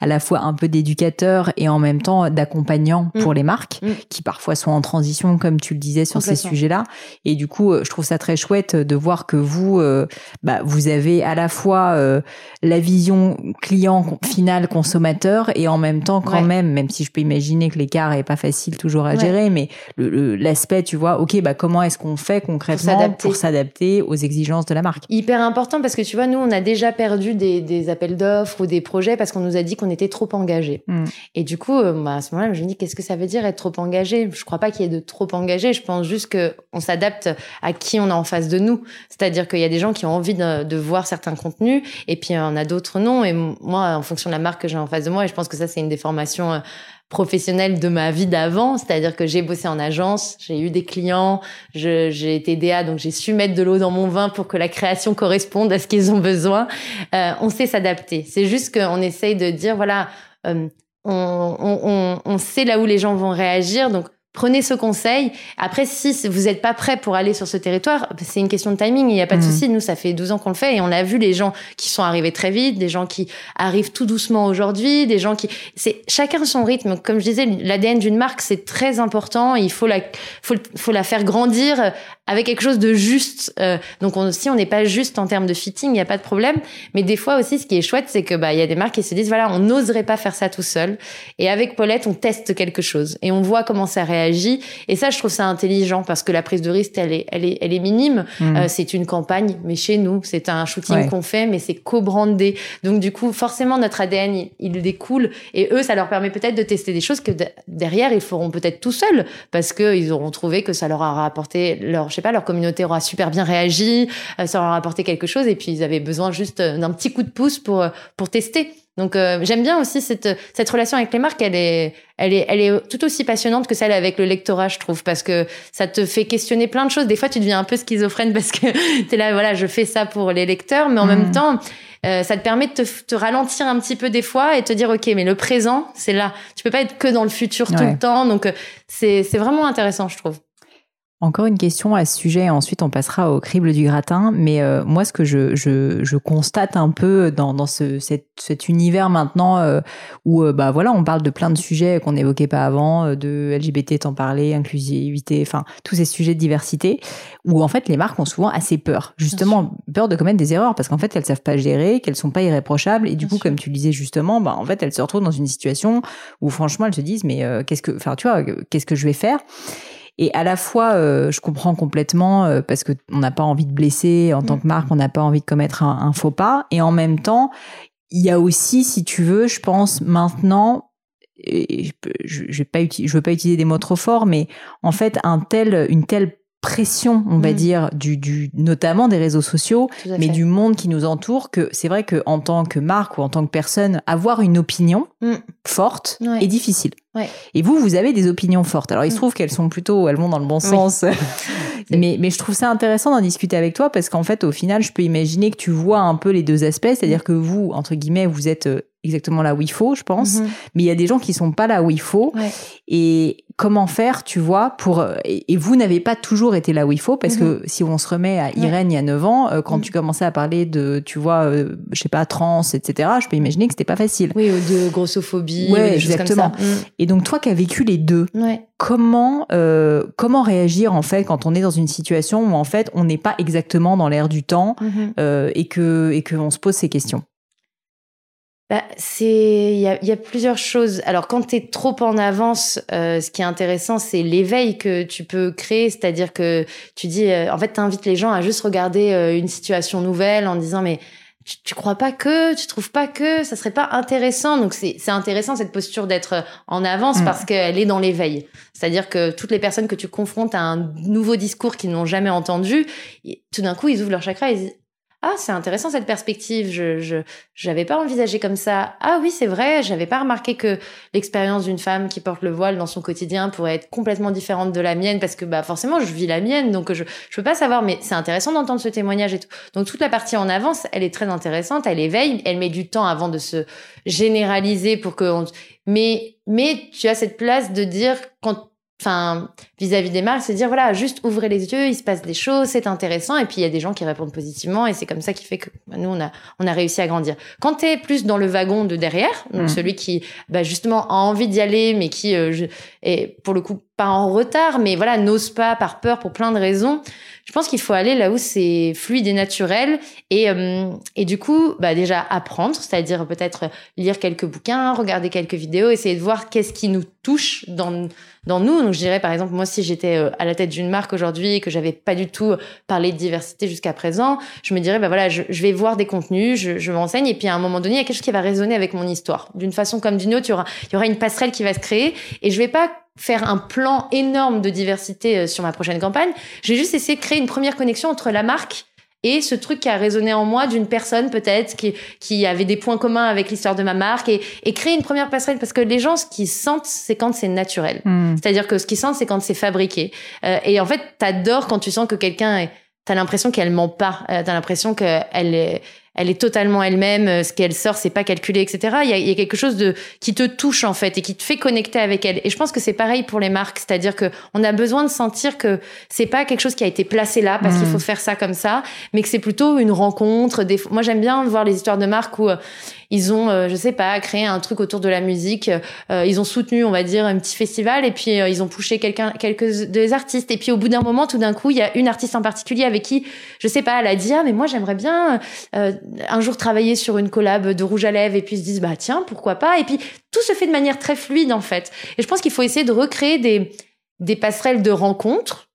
à la fois un peu d'éducateur et en même temps d'accompagnant mmh. pour les marques mmh. qui parfois sont en transition, comme tu le disais, sur ces sujets-là. Et du coup, je trouve ça très chouette de voir que vous, euh, bah, vous avez à la fois euh, la vision client final consommateur et en même temps quand ouais. même, même si je peux imaginer que l'écart est pas facile toujours à ouais. gérer, mais le, le, l'aspect, tu vois, ok, bah comment est-ce qu'on fait concrètement pour s'adapter, pour s'adapter aux exigences de la marque. Hyper important parce que tu vois, nous, on a déjà perdu des, des appels d'offres ou des projets parce qu'on nous a dit qu'on était trop engagés. Mmh. Et du coup, bah, à ce moment-là, je me dis, qu'est-ce que ça veut dire être trop engagé? Je crois pas qu'il y ait de trop engagé. Je pense juste qu'on s'adapte à qui on a en face de nous. C'est-à-dire qu'il y a des gens qui ont envie de, de voir certains contenus et puis on a d'autres non. Et moi, en fonction de la marque que j'ai en face de moi, et je pense que ça, c'est une des formations professionnelle de ma vie d'avant, c'est-à-dire que j'ai bossé en agence, j'ai eu des clients, je, j'ai été D A, donc j'ai su mettre de l'eau dans mon vin pour que la création corresponde à ce qu'ils ont besoin. Euh, on sait s'adapter. C'est juste qu'on essaye de dire, voilà, euh, on, on, on, on sait là où les gens vont réagir, donc prenez ce conseil. Après, si vous n'êtes pas prêt pour aller sur ce territoire, c'est une question de timing, il n'y a pas de mmh. souci. Nous, ça fait douze ans qu'on le fait et on l'a vu, les gens qui sont arrivés très vite, des gens qui arrivent tout doucement aujourd'hui, des gens qui... c'est chacun son rythme. Comme je disais, l'A D N d'une marque, c'est très important. Il faut la, faut, faut la faire grandir avec quelque chose de juste. Euh, donc, on, si on n'est pas juste en termes de fitting, il n'y a pas de problème. Mais des fois aussi, ce qui est chouette, c'est que bah, y a des marques qui se disent, voilà, on n'oserait pas faire ça tout seul. Et avec Paulette, on teste quelque chose et on voit comment ça réagit. Et ça, je trouve ça intelligent parce que la prise de risque, elle est, elle est, elle est minime. Mmh. Euh, c'est une campagne, mais chez nous, c'est un shooting ouais. qu'on fait, mais c'est co-brandé. Donc, du coup, forcément, notre A D N, il, il découle. Et eux, ça leur permet peut-être de tester des choses que d- derrière, ils feront peut-être tout seuls parce qu'ils auront trouvé que ça leur aura apporté leur... je sais pas, leur communauté aura super bien réagi, ça leur a apporté quelque chose et puis ils avaient besoin juste d'un petit coup de pouce pour pour tester. Donc euh, j'aime bien aussi cette cette relation avec les marques, elle est elle est elle est tout aussi passionnante que celle avec le lectorat, je trouve, parce que ça te fait questionner plein de choses. Des fois tu deviens un peu schizophrène parce que t'es là, voilà, je fais ça pour les lecteurs, mais en mmh. même temps euh, ça te permet de te, te ralentir un petit peu des fois et te dire ok, mais le présent c'est là, tu peux pas être que dans le futur ouais. tout le temps. Donc c'est c'est vraiment intéressant, je trouve. Encore une question à ce sujet, et ensuite on passera au crible du gratin. Mais euh, moi, ce que je, je, je constate un peu dans, dans ce, cet, cet univers maintenant euh, où, euh, bah voilà, on parle de plein de sujets qu'on n'évoquait pas avant, de L G B T, t'en parler, inclusivité, enfin tous ces sujets de diversité, où en fait les marques ont souvent assez peur, justement peur de commettre des erreurs, parce qu'en fait elles savent pas gérer, qu'elles sont pas irréprochables, et du Bien coup, sûr. Comme tu le disais justement, bah en fait elles se retrouvent dans une situation où franchement elles se disent mais euh, qu'est-ce que, enfin tu vois, qu'est-ce que je vais faire? Et à la fois, euh, je comprends complètement euh, parce que on n'a pas envie de blesser en mmh. tant que marque, on n'a pas envie de commettre un, un faux pas. Et en même temps, il y a aussi, si tu veux, je pense maintenant, et je, je vais pas uti- je veux pas utiliser des mots trop forts, mais en fait, un tel, une telle pression, on va mmh. dire, du, du, notamment des réseaux sociaux, mais fait. Du monde qui nous entoure, que c'est vrai que en tant que marque ou en tant que personne, avoir une opinion mmh. forte ouais. est difficile. Ouais. Et vous, vous avez des opinions fortes. Alors, il se trouve qu'elles sont plutôt, elles vont dans le bon sens. Oui. mais, mais je trouve ça intéressant d'en discuter avec toi parce qu'en fait, au final, je peux imaginer que tu vois un peu les deux aspects. C'est-à-dire que vous, entre guillemets, vous êtes exactement là où il faut, je pense. Mm-hmm. Mais il y a des gens qui sont pas là où il faut. Ouais. Et comment faire, tu vois, pour, et, et vous n'avez pas toujours été là où il faut parce mm-hmm. que si on se remet à Irène ouais. il y a neuf ans, euh, quand mm-hmm. tu commençais à parler de, tu vois, euh, je sais pas, trans, et cetera, je peux imaginer que c'était pas facile. Oui, ou de grossophobie. Ouais, ou des choses comme ça. Et donc, toi qui as vécu les deux, ouais. comment, euh, comment réagir en fait quand on est dans une situation où en fait on n'est pas exactement dans l'air du temps mm-hmm. euh, et que et qu'on se pose ces questions? Bah, c'est, il y a, y a plusieurs choses. Alors, quand t'es trop en avance, euh, ce qui est intéressant, c'est l'éveil que tu peux créer. C'est-à-dire que tu dis, euh, en fait, t'invites les gens à juste regarder euh, une situation nouvelle en disant mais tu crois pas que, tu trouves pas que, ça serait pas intéressant. Donc c'est, c'est intéressant cette posture d'être en avance, mmh. parce qu'elle est dans l'éveil. C'est-à-dire que toutes les personnes que tu confrontes à un nouveau discours qu'ils n'ont jamais entendu, tout d'un coup ils ouvrent leur chakra et ils disent « Ah, c'est intéressant cette perspective, je, je j'avais pas envisagé comme ça. Ah oui, c'est vrai, j'avais pas remarqué que l'expérience d'une femme qui porte le voile dans son quotidien pourrait être complètement différente de la mienne, parce que bah forcément, je vis la mienne, donc je je peux pas savoir, mais c'est intéressant d'entendre ce témoignage et tout. » Donc toute la partie en avance, elle est très intéressante, elle éveille, elle met du temps avant de se généraliser pour que on... mais mais tu as cette place de dire quand Enfin, vis-à-vis des marques, c'est dire, voilà, juste ouvrez les yeux, il se passe des choses, c'est intéressant, et puis il y a des gens qui répondent positivement, et c'est comme ça qui fait que bah, nous, on a, on a réussi à grandir. Quand t'es plus dans le wagon de derrière, donc mmh. celui qui, bah, justement, a envie d'y aller, mais qui, euh, je, est, pour le coup, pas en retard, mais voilà, n'ose pas par peur pour plein de raisons, je pense qu'il faut aller là où c'est fluide et naturel, et, euh, et du coup, bah, déjà apprendre, c'est-à-dire peut-être lire quelques bouquins, regarder quelques vidéos, essayer de voir qu'est-ce qui nous touche dans, dans nous. Donc, je dirais, par exemple, moi, si j'étais à la tête d'une marque aujourd'hui et que j'avais pas du tout parlé de diversité jusqu'à présent, je me dirais, bah voilà, je, je vais voir des contenus, je, je m'enseigne, et puis à un moment donné, il y a quelque chose qui va résonner avec mon histoire. D'une façon comme d'une autre, il y aura, il y aura une passerelle qui va se créer, et je vais pas faire un plan énorme de diversité sur ma prochaine campagne. J'ai juste essayé de créer une première connexion entre la marque et ce truc qui a résonné en moi d'une personne peut-être qui, qui avait des points communs avec l'histoire de ma marque, et, et créer une première passerelle, parce que les gens, ce qu'ils sentent, c'est quand c'est naturel. Mmh. C'est-à-dire que ce qu'ils sentent, c'est quand c'est fabriqué. Euh, et en fait, t'adores quand tu sens que quelqu'un est... T'as l'impression qu'elle ment pas. Euh, t'as l'impression qu'elle est... Elle est totalement elle-même, ce qu'elle sort, c'est pas calculé, et cetera. Il y a, il y a quelque chose de qui te touche en fait et qui te fait connecter avec elle. Et je pense que c'est pareil pour les marques, c'est-à-dire que on a besoin de sentir que c'est pas quelque chose qui a été placé là parce mmh. qu'il faut faire ça comme ça, mais que c'est plutôt une rencontre. Des... Moi, j'aime bien voir les histoires de marques où euh, ils ont, euh, je sais pas, créé un truc autour de la musique. Euh, ils ont soutenu, on va dire, un petit festival, et puis euh, ils ont poussé quelqu'un, quelques des artistes. Et puis au bout d'un moment, tout d'un coup, il y a une artiste en particulier avec qui, je sais pas, elle a dit ah mais moi j'aimerais bien. Euh, un jour travailler sur une collab de rouge à lèvres, et puis ils se disent bah tiens pourquoi pas, et puis tout se fait de manière très fluide en fait. Et je pense qu'il faut essayer de recréer des des passerelles de rencontres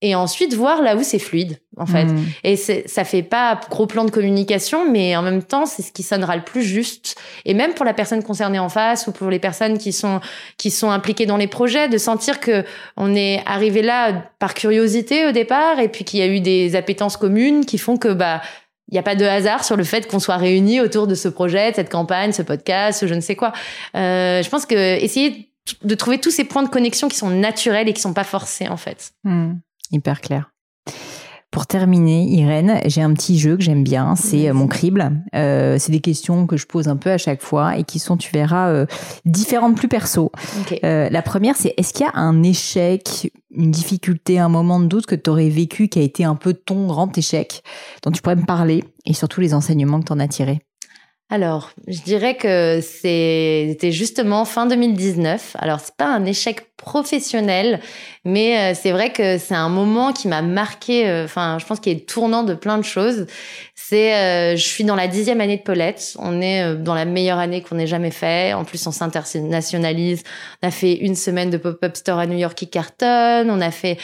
et ensuite voir là où c'est fluide en fait. Mmh. Et c'est, ça fait pas gros plan de communication, mais en même temps c'est ce qui sonnera le plus juste, et même pour la personne concernée en face ou pour les personnes qui sont qui sont impliquées dans les projets, de sentir que on est arrivé là par curiosité au départ, et puis qu'il y a eu des appétences communes qui font que bah il n'y a pas de hasard sur le fait qu'on soit réunis autour de ce projet, de cette campagne, ce podcast, je ne sais quoi. Euh, je pense que essayer de trouver tous ces points de connexion qui sont naturels et qui ne sont pas forcés, en fait. Mmh. Hyper clair. Pour terminer, Irène, j'ai un petit jeu que j'aime bien, c'est mon crible. Euh, c'est des questions que je pose un peu à chaque fois et qui sont, tu verras, euh, différentes, plus perso. Okay. Euh, la première, c'est est-ce qu'il y a un échec, une difficulté, un moment de doute que tu aurais vécu qui a été un peu ton grand échec, dont tu pourrais me parler, et surtout les enseignements que tu en as tirés? Alors, je dirais que c'est, c'était justement fin deux mille dix-neuf. Alors, c'est pas un échec professionnel, mais c'est vrai que c'est un moment qui m'a marqué, euh, enfin, je pense qu'il est tournant de plein de choses. C'est, euh, je suis dans la dixième année de Paulette. On est dans la meilleure année qu'on ait jamais fait. En plus, on s'internationalise. On a fait une semaine de pop-up store à New York qui cartonne. On a fait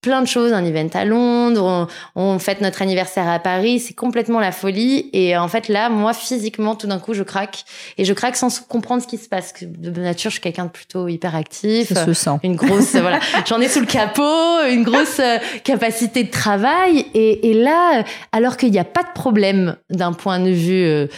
plein de choses, un event à Londres, on, on fête notre anniversaire à Paris, c'est complètement la folie. Et en fait, là, moi, physiquement, tout d'un coup, je craque. Et je craque sans comprendre ce qui se passe. De nature, je suis quelqu'un de plutôt hyperactif. Ça se sent. Une grosse, voilà. J'en ai sous le capot, une grosse capacité de travail. Et, et là, alors qu'il n'y a pas de problème d'un point de vue euh,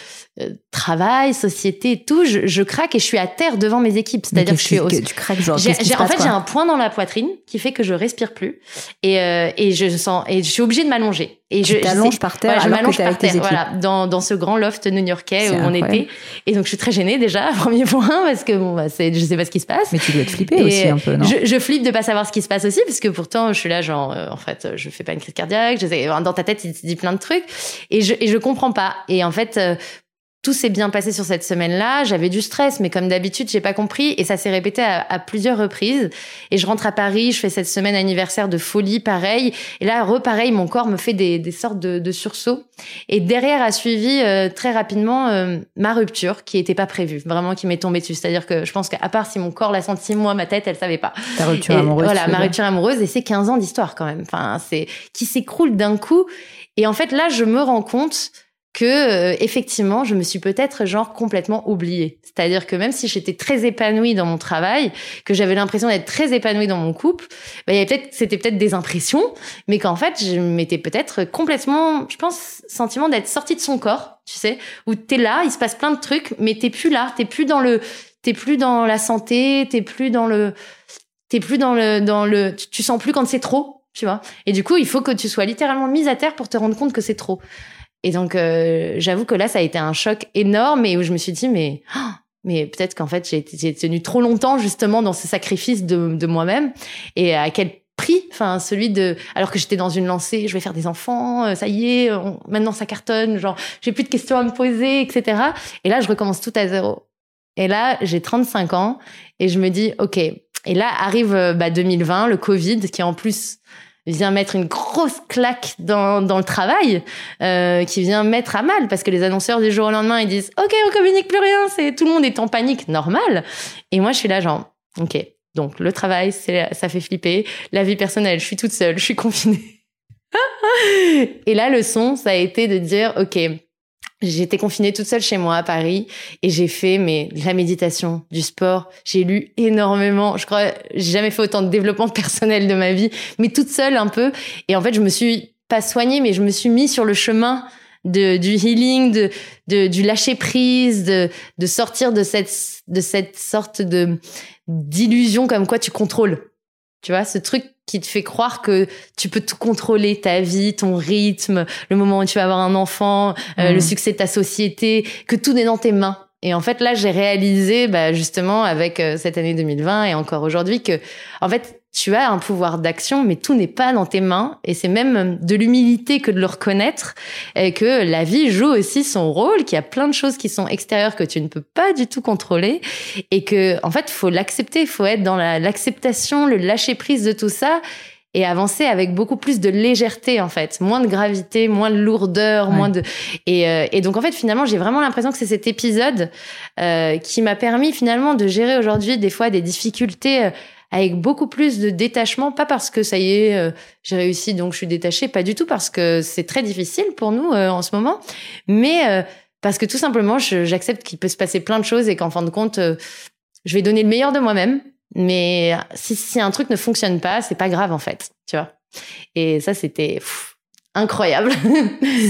travail, société et tout, je, je craque et je suis à terre devant mes équipes. C'est-à-dire que je suis au... que tu craques, genre, j'ai, j'ai, en fait, j'ai un point dans la poitrine qui fait que je respire plus, et euh, et je sens et je suis obligée de m'allonger. Et tu je t'allonges par terre, voilà, je m'allonge par terre, voilà, dans dans ce grand loft new-yorkais c'est où incroyable. On était. Et donc je suis très gênée déjà, premier point, parce que bon bah c'est je sais pas ce qui se passe. Mais tu dois te flipper et aussi un peu, non? Je, je flippe de pas savoir ce qui se passe aussi, parce que pourtant je suis là genre euh, en fait je fais pas une crise cardiaque, je, dans ta tête il te dit plein de trucs et je et je comprends pas. Et en fait euh, tout s'est bien passé sur cette semaine-là. J'avais du stress, mais comme d'habitude, j'ai pas compris. Et ça s'est répété à, à plusieurs reprises. Et je rentre à Paris, je fais cette semaine anniversaire de folie, pareil. Et là, repareil, mon corps me fait des, des sortes de, de sursauts. Et derrière a suivi euh, très rapidement euh, ma rupture, qui était pas prévue, vraiment qui m'est tombée dessus. C'est-à-dire que je pense qu'à part si mon corps l'a senti, moi, ma tête, elle savait pas. Ta rupture et, amoureuse. Voilà, ma rupture amoureuse. Et c'est quinze ans d'histoire quand même. Enfin, c'est qui s'écroule d'un coup. Et en fait, là, je me rends compte que euh, effectivement, je me suis peut-être genre complètement oubliée. C'est-à-dire que même si j'étais très épanouie dans mon travail, que j'avais l'impression d'être très épanouie dans mon couple, bah, il y avait peut-être, c'était peut-être des impressions, mais qu'en fait, je m'étais peut-être complètement, je pense, sentiment d'être sortie de son corps, tu sais, où t'es là, il se passe plein de trucs, mais t'es plus là, t'es plus dans le, t'es plus dans la santé, t'es plus dans le, t'es plus dans le, dans le, tu, tu sens plus quand c'est trop, tu vois. Et du coup, il faut que tu sois littéralement mise à terre pour te rendre compte que c'est trop. Et donc, euh, j'avoue que là, ça a été un choc énorme et où je me suis dit, mais, oh, mais peut-être qu'en fait, j'ai, j'ai tenu trop longtemps, justement, dans ce sacrifice de, de moi-même. Et à quel prix, enfin, celui de, alors que j'étais dans une lancée, je vais faire des enfants, ça y est, on, maintenant ça cartonne, genre, j'ai plus de questions à me poser, et cetera. Et là, je recommence tout à zéro. Et là, j'ai trente-cinq ans et je me dis, OK. Et là, arrive, bah, deux mille vingt, le Covid, qui en plus, vient mettre une grosse claque dans dans le travail, euh, qui vient mettre à mal parce que les annonceurs du jour au lendemain ils disent OK, on communique plus rien, c'est tout le monde est en panique, normal. Et moi je suis là genre OK, donc le travail c'est ça fait flipper, la vie personnelle, je suis toute seule, je suis confinée. Et là le son, ça a été de dire OK, j'étais confinée toute seule chez moi à Paris et j'ai fait mais de la méditation, du sport, j'ai lu énormément, je crois j'ai jamais fait autant de développement personnel de ma vie, mais toute seule un peu. Et en fait, je me suis pas soignée, mais je me suis mise sur le chemin de du healing, de de du lâcher prise, de de sortir de cette de cette sorte de d'illusion comme quoi tu contrôles. Tu vois, ce truc qui te fait croire que tu peux tout contrôler, ta vie, ton rythme, le moment où tu vas avoir un enfant, mmh. euh, le succès de ta société, que tout est dans tes mains. Et en fait, là, j'ai réalisé, bah, justement, avec euh, cette année deux mille vingt et encore aujourd'hui, que, en fait, tu as un pouvoir d'action, mais tout n'est pas dans tes mains. Et c'est même de l'humilité que de le reconnaître et que la vie joue aussi son rôle, qu'il y a plein de choses qui sont extérieures que tu ne peux pas du tout contrôler. Et que, en fait, faut l'accepter, faut être dans la, l'acceptation, le lâcher prise de tout ça et avancer avec beaucoup plus de légèreté, en fait. Moins de gravité, moins de lourdeur, ouais. moins de, et, euh, et donc, en fait, finalement, j'ai vraiment l'impression que c'est cet épisode, euh, qui m'a permis finalement de gérer aujourd'hui des fois des difficultés, euh, avec beaucoup plus de détachement, pas parce que ça y est, euh, j'ai réussi, donc je suis détachée, pas du tout, parce que c'est très difficile pour nous euh, en ce moment, mais euh, parce que tout simplement, je, j'accepte qu'il peut se passer plein de choses et qu'en fin de compte, euh, je vais donner le meilleur de moi-même, mais si, si un truc ne fonctionne pas, c'est pas grave en fait, tu vois. Et ça, c'était... Pff, incroyable.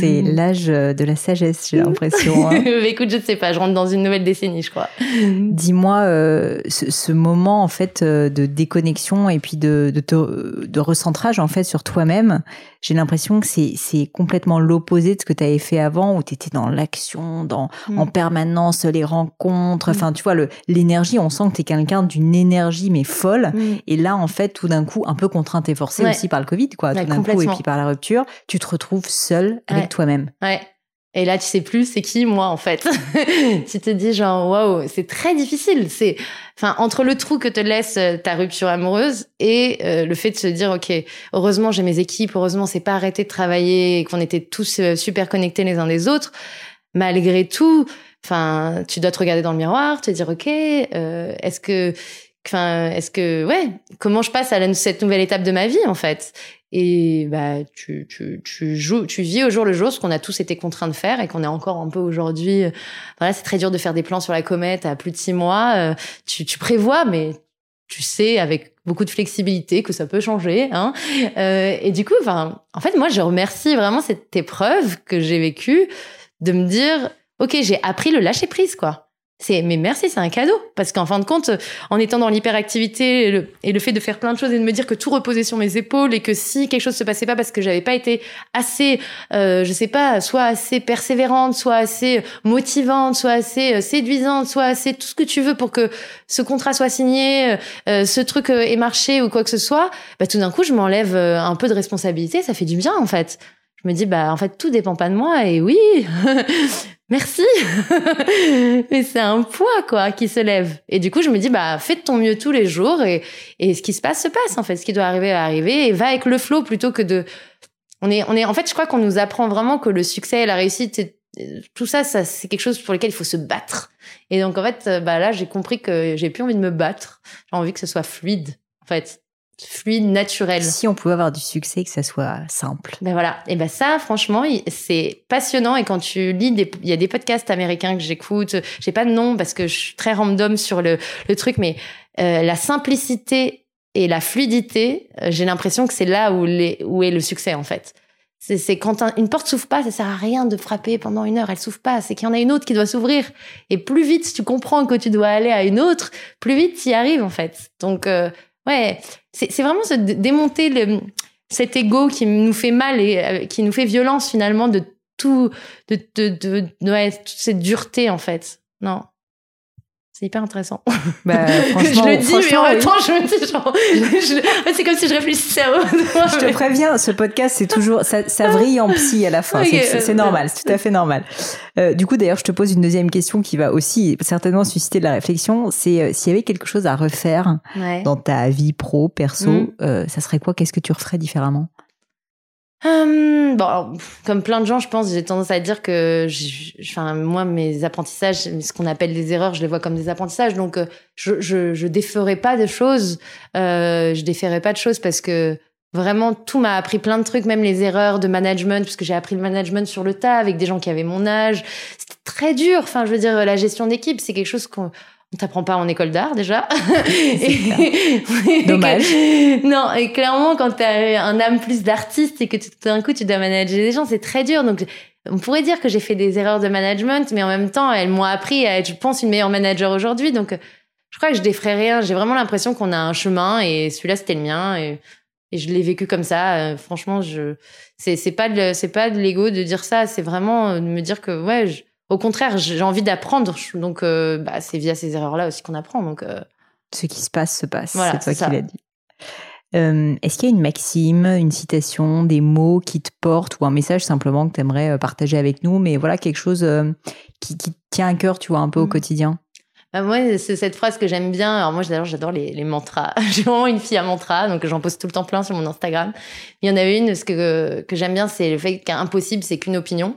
C'est l'âge de la sagesse, j'ai l'impression. Hein. Écoute, je ne sais pas, je rentre dans une nouvelle décennie, je crois. Dis-moi, euh, ce, ce moment en fait de déconnexion et puis de, de, te, de recentrage en fait sur toi-même, j'ai l'impression que c'est, c'est complètement l'opposé de ce que tu avais fait avant, où tu étais dans l'action, dans mmh. en permanence les rencontres. Enfin, mmh. tu vois, le, l'énergie, on sent que tu es quelqu'un d'une énergie mais folle. Mmh. Et là, en fait, tout d'un coup, un peu contrainte et forcée ouais. aussi par le Covid, quoi. Ouais, tout d'un coup et puis par la rupture. Tu te retrouves seule avec ouais. toi-même. Ouais. Et là, tu sais plus, c'est qui, moi, en fait. Tu te dis genre, waouh, c'est très difficile. C'est, enfin, entre le trou que te laisse ta rupture amoureuse et euh, le fait de se dire, OK, heureusement, j'ai mes équipes, heureusement, c'est pas arrêté de travailler et qu'on était tous euh, super connectés les uns des autres. Malgré tout, enfin, tu dois te regarder dans le miroir, te dire, OK, euh, est-ce que, enfin, est-ce que, ouais, comment je passe à la, cette nouvelle étape de ma vie, en fait? Et bah tu tu tu joues tu vis au jour le jour ce qu'on a tous été contraints de faire et qu'on est encore un peu aujourd'hui. Voilà, c'est très dur de faire des plans sur la comète à plus de six mois. Euh, tu tu prévois, mais tu sais avec beaucoup de flexibilité que ça peut changer, hein. Euh, et du coup, enfin, en fait, moi, je remercie vraiment cette épreuve que j'ai vécue de me dire, OK, j'ai appris le lâcher prise, quoi. C'est, mais merci, c'est un cadeau. Parce qu'en fin de compte, en étant dans l'hyperactivité et le, et le fait de faire plein de choses et de me dire que tout reposait sur mes épaules et que si quelque chose se passait pas parce que j'avais pas été assez, euh, je sais pas, soit assez persévérante, soit assez motivante, soit assez séduisante, soit assez tout ce que tu veux pour que ce contrat soit signé, euh, ce truc ait marché ou quoi que ce soit, bah, tout d'un coup, je m'enlève un peu de responsabilité. Ça fait du bien, en fait. Je me dis, bah, en fait, tout dépend pas de moi et oui. Merci. Mais c'est un poids, quoi, qui se lève. Et du coup, je me dis, bah, fais de ton mieux tous les jours et, et ce qui se passe, se passe, en fait. Ce qui doit arriver, va arriver et va avec le flow plutôt que de, on est, on est, en fait, je crois qu'on nous apprend vraiment que le succès et la réussite, tout ça, ça, c'est quelque chose pour lequel il faut se battre. Et donc, en fait, bah, là, j'ai compris que j'ai plus envie de me battre. J'ai envie que ce soit fluide, en fait. fluide, naturel. Si on pouvait avoir du succès, que ça soit simple. Ben voilà. Et ben ça, franchement, c'est passionnant. Et quand tu lis des, il y a des podcasts américains que j'écoute. J'ai pas de nom parce que je suis très random sur le, le truc, mais euh, la simplicité et la fluidité, j'ai l'impression que c'est là où les, où est le succès, en fait. C'est, c'est quand un, une porte s'ouvre pas, ça sert à rien de frapper pendant une heure, elle s'ouvre pas. C'est qu'il y en a une autre qui doit s'ouvrir. Et plus vite tu comprends que tu dois aller à une autre, plus vite tu y arrives, en fait. Donc, euh, ouais, c'est, c'est vraiment se démonter le, cet ego qui nous fait mal et euh, qui nous fait violence, finalement, de tout, de, de, de, de ouais, toute cette dureté, en fait. Non. C'est hyper intéressant. Bah, franchement, je le dis, mais en même temps, je me dis genre... Je, je, c'est comme si je réfléchissais à... Je te préviens, ce podcast, c'est toujours... Ça, ça vrille en psy à la fin. Okay. C'est, c'est normal, c'est tout à fait normal. Euh, du coup, d'ailleurs, je te pose une deuxième question qui va aussi certainement susciter de la réflexion. C'est euh, s'il y avait quelque chose à refaire ouais. dans ta vie pro, perso, mmh. euh, ça serait quoi? Qu'est-ce que tu referais différemment? Hum, bon, alors, comme plein de gens, je pense, j'ai tendance à dire que, je, je, enfin, moi, mes apprentissages, ce qu'on appelle des erreurs, je les vois comme des apprentissages. Donc, je, je, je déferai pas de choses. Euh, je déferai pas de choses parce que vraiment, tout m'a appris plein de trucs, même les erreurs de management, parce que j'ai appris le management sur le tas avec des gens qui avaient mon âge. C'était très dur. Enfin, je veux dire, la gestion d'équipe, c'est quelque chose qu'on on t'apprend pas en école d'art, déjà. Et dommage. Que, non, et clairement, quand t'as un âme plus d'artiste et que tout d'un coup, tu dois manager des gens, c'est très dur. Donc, on pourrait dire que j'ai fait des erreurs de management, mais en même temps, elles m'ont appris à être, je pense, une meilleure manager aujourd'hui. Donc, je crois que je défrais rien. J'ai vraiment l'impression qu'on a un chemin et celui-là, c'était le mien et, et je l'ai vécu comme ça. Euh, franchement, je, c'est, c'est pas de, c'est pas de l'ego de dire ça. C'est vraiment de me dire que, ouais, je, au contraire, j'ai envie d'apprendre. Donc, euh, bah, c'est via ces erreurs-là aussi qu'on apprend. Donc, euh... ce qui se passe, se passe. Voilà, c'est toi c'est qui l'as dit. Euh, est-ce qu'il y a une maxime, une citation, des mots qui te portent ou un message simplement que tu aimerais partager avec nous? Mais voilà, quelque chose euh, qui, qui tient à cœur, tu vois, un peu mmh. au quotidien. Bah, moi, c'est cette phrase que j'aime bien. Alors, moi, d'ailleurs, j'adore les, les mantras. J'ai vraiment une fille à mantra, donc j'en pose tout le temps plein sur mon Instagram. Il y en avait une, parce que, que j'aime bien, c'est le fait qu'impossible, c'est qu'une opinion.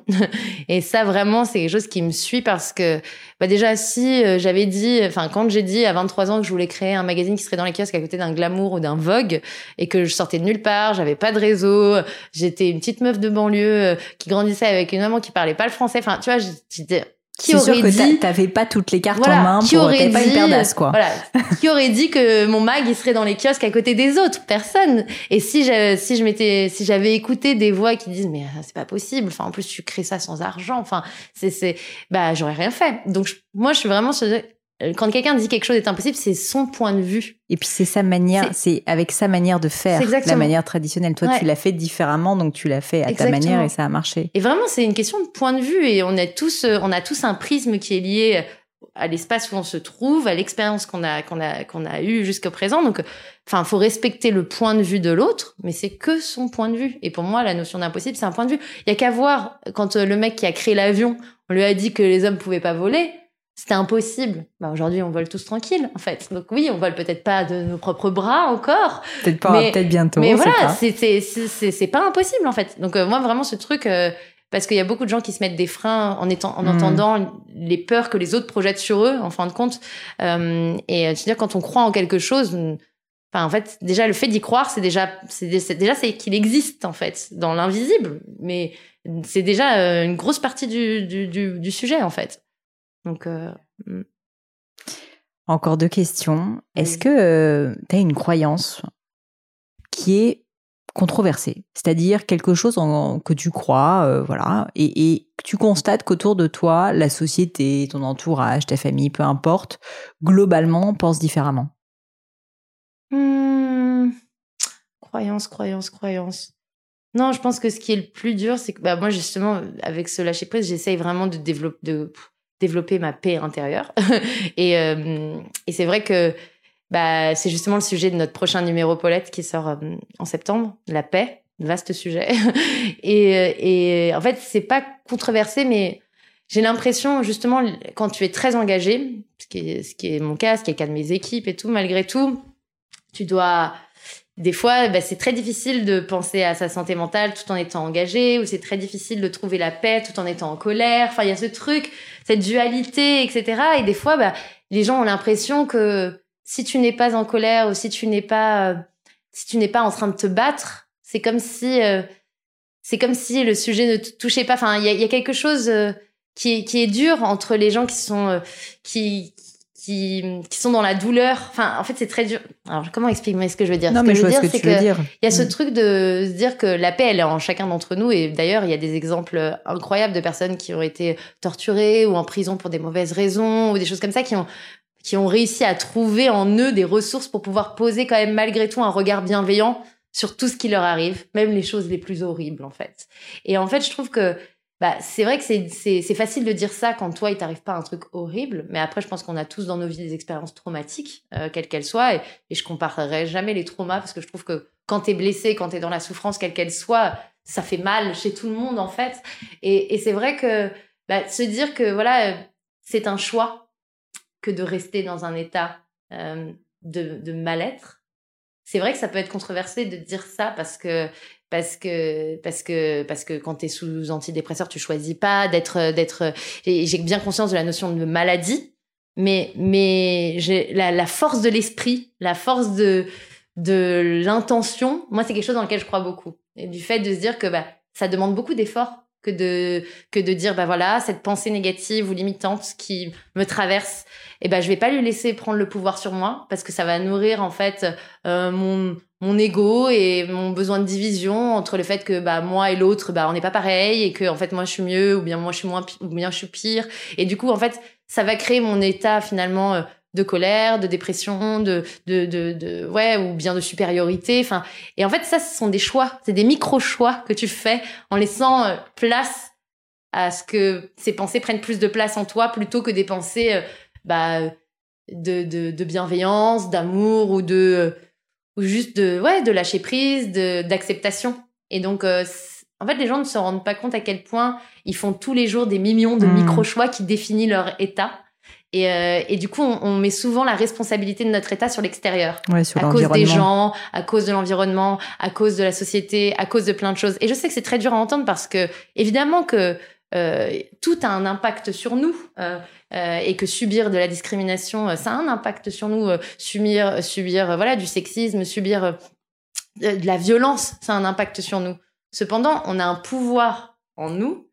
Et ça, vraiment, c'est quelque chose qui me suit parce que, bah, déjà, si euh, j'avais dit, enfin, quand j'ai dit à vingt-trois ans que je voulais créer un magazine qui serait dans les kiosques à côté d'un Glamour ou d'un Vogue et que je sortais de nulle part, j'avais pas de réseau, j'étais une petite meuf de banlieue euh, qui grandissait avec une maman qui parlait pas le français. Enfin, tu vois, j'étais... Qui c'est sûr que dit... t'avais pas toutes les cartes voilà, en main, pour... t'avais dit... pas une perdasse, quoi. Voilà. Qui aurait dit que mon mag, il serait dans les kiosques à côté des autres? Personne. Et si je, si je m'étais, si j'avais écouté des voix qui disent, mais c'est pas possible, enfin, en plus, tu crées ça sans argent, enfin, c'est, c'est, bah, j'aurais rien fait. Donc, je... moi, je suis vraiment sur... Quand quelqu'un dit quelque chose est impossible, c'est son point de vue. Et puis c'est sa manière, c'est, c'est avec sa manière de faire, la manière traditionnelle. Toi, ouais. tu l'as fait différemment, donc tu l'as fait à exactement. Ta manière et ça a marché. Et vraiment, c'est une question de point de vue et on a tous, on a tous un prisme qui est lié à l'espace où on se trouve, à l'expérience qu'on a, qu'on a, qu'on a eue jusqu'à présent. Donc, enfin, faut respecter le point de vue de l'autre, mais c'est que son point de vue. Et pour moi, la notion d'impossible, c'est un point de vue. Il y a qu'à voir quand le mec qui a créé l'avion, on lui a dit que les hommes pouvaient pas voler. C'était impossible. Bah, aujourd'hui, on vole tous tranquilles, en fait. Donc oui, on vole peut-être pas de nos propres bras encore. Peut-être pas, mais, peut-être bientôt. Mais voilà, c'est, c'est, c'est, c'est, c'est pas impossible, en fait. Donc euh, moi, vraiment, ce truc, euh, parce qu'il y a beaucoup de gens qui se mettent des freins en, étant, en mmh. entendant les peurs que les autres projettent sur eux, en fin de compte. Euh, et c'est-à-dire, quand on croit en quelque chose... Enfin, en fait, déjà, le fait d'y croire, c'est déjà, c'est, c'est déjà, c'est qu'il existe, en fait, dans l'invisible. Mais c'est déjà euh, une grosse partie du, du, du, du sujet, en fait. Donc, euh... Encore deux questions. Est-ce que euh, tu as une croyance qui est controversée? C'est-à-dire quelque chose en, en, que tu crois, euh, voilà, et, et tu constates qu'autour de toi, la société, ton entourage, ta famille, peu importe, globalement, pense différemment. Hmm. Croyance, croyance, croyance. Non, je pense que ce qui est le plus dur, c'est que bah, moi, justement, avec ce lâcher-prise, j'essaye vraiment de développer... De... développer ma paix intérieure. et, euh, et c'est vrai que bah, c'est justement le sujet de notre prochain numéro Paulette qui sort euh, en septembre, la paix, vaste sujet. et, et en fait, c'est pas controversé, mais j'ai l'impression, justement, quand tu es très engagé, ce qui est, ce qui est mon cas, ce qui est le cas de mes équipes et tout, malgré tout, tu dois... Des fois, bah, c'est très difficile de penser à sa santé mentale tout en étant engagé, ou c'est très difficile de trouver la paix tout en étant en colère. Enfin, il y a ce truc, cette dualité, et cetera. Et des fois, bah, les gens ont l'impression que si tu n'es pas en colère ou si tu n'es pas, si tu n'es pas en train de te battre, c'est comme si euh, c'est comme si le sujet ne te touchait pas. Enfin, il y a, y a quelque chose euh, qui est qui est dur entre les gens qui sont euh, qui qui qui sont dans la douleur. Enfin, en fait, c'est très dur. Alors, comment expliquer ce que je veux dire? Non, ce mais que je veux dire, c'est que il y a ce truc de se dire que la paix, elle est en chacun d'entre nous. Et d'ailleurs, il y a des exemples incroyables de personnes qui ont été torturées ou en prison pour des mauvaises raisons ou des choses comme ça qui ont qui ont réussi à trouver en eux des ressources pour pouvoir poser quand même malgré tout un regard bienveillant sur tout ce qui leur arrive, même les choses les plus horribles en fait. Et en fait, je trouve que bah c'est vrai que c'est c'est c'est facile de dire ça quand toi il t'arrive pas un truc horrible, mais après je pense qu'on a tous dans nos vies des expériences traumatiques euh, quelles qu'elles soient, et, et je comparerai jamais les traumas parce que je trouve que quand t'es blessé, quand t'es dans la souffrance quelle qu'elle soit, ça fait mal chez tout le monde en fait. Et et c'est vrai que bah se dire que voilà, c'est un choix que de rester dans un état euh, de, de mal-être. C'est vrai que ça peut être controversé de dire ça parce que parce que parce que parce que quand t'es sous antidépresseur, tu choisis pas d'être d'être. Et j'ai bien conscience de la notion de maladie, mais mais j'ai la, la force de l'esprit, la force de de l'intention. Moi, c'est quelque chose dans lequel je crois beaucoup. Et du fait de se dire que bah ça demande beaucoup d'efforts que de que de dire bah voilà, cette pensée négative ou limitante qui me traverse, et eh ben je vais pas lui laisser prendre le pouvoir sur moi parce que ça va nourrir en fait euh, mon mon ego et mon besoin de division entre le fait que bah moi et l'autre bah on n'est pas pareil et que en fait moi je suis mieux ou bien moi je suis moins ou bien je suis pire, et du coup en fait ça va créer mon état finalement euh, de colère, de dépression, de, de, de, de, ouais, ou bien de supériorité, enfin. Et en fait, ça, ce sont des choix. C'est des micro-choix que tu fais en laissant euh, place à ce que ces pensées prennent plus de place en toi plutôt que des pensées, euh, bah, de, de, de bienveillance, d'amour ou de, euh, ou juste de, ouais, de lâcher prise, de, d'acceptation. Et donc, euh, en fait, les gens ne se rendent pas compte à quel point ils font tous les jours des millions de mmh. micro-choix qui définissent leur état. Et, euh, et du coup, on, on met souvent la responsabilité de notre état sur l'extérieur, ouais, sur à cause des gens, à cause de l'environnement, à cause de la société, à cause de plein de choses. Et je sais que c'est très dur à entendre parce que, évidemment, que euh, tout a un impact sur nous euh, euh, et que subir de la discrimination, euh, ça a un impact sur nous. Euh, subir, euh, subir, euh, voilà, du sexisme, subir euh, de la violence, ça a un impact sur nous. Cependant, on a un pouvoir en nous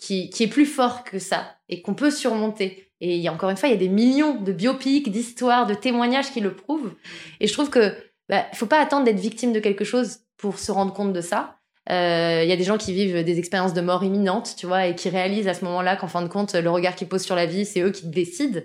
qui, qui est plus fort que ça et qu'on peut surmonter. Et il y a, encore une fois, il y a des millions de biopics, d'histoires, de témoignages qui le prouvent. Et je trouve que bah, faut pas attendre d'être victime de quelque chose pour se rendre compte de ça. Euh, il y a des gens qui vivent des expériences de mort imminente, tu vois, et qui réalisent à ce moment-là qu'en fin de compte, le regard qu'ils posent sur la vie, c'est eux qui décident.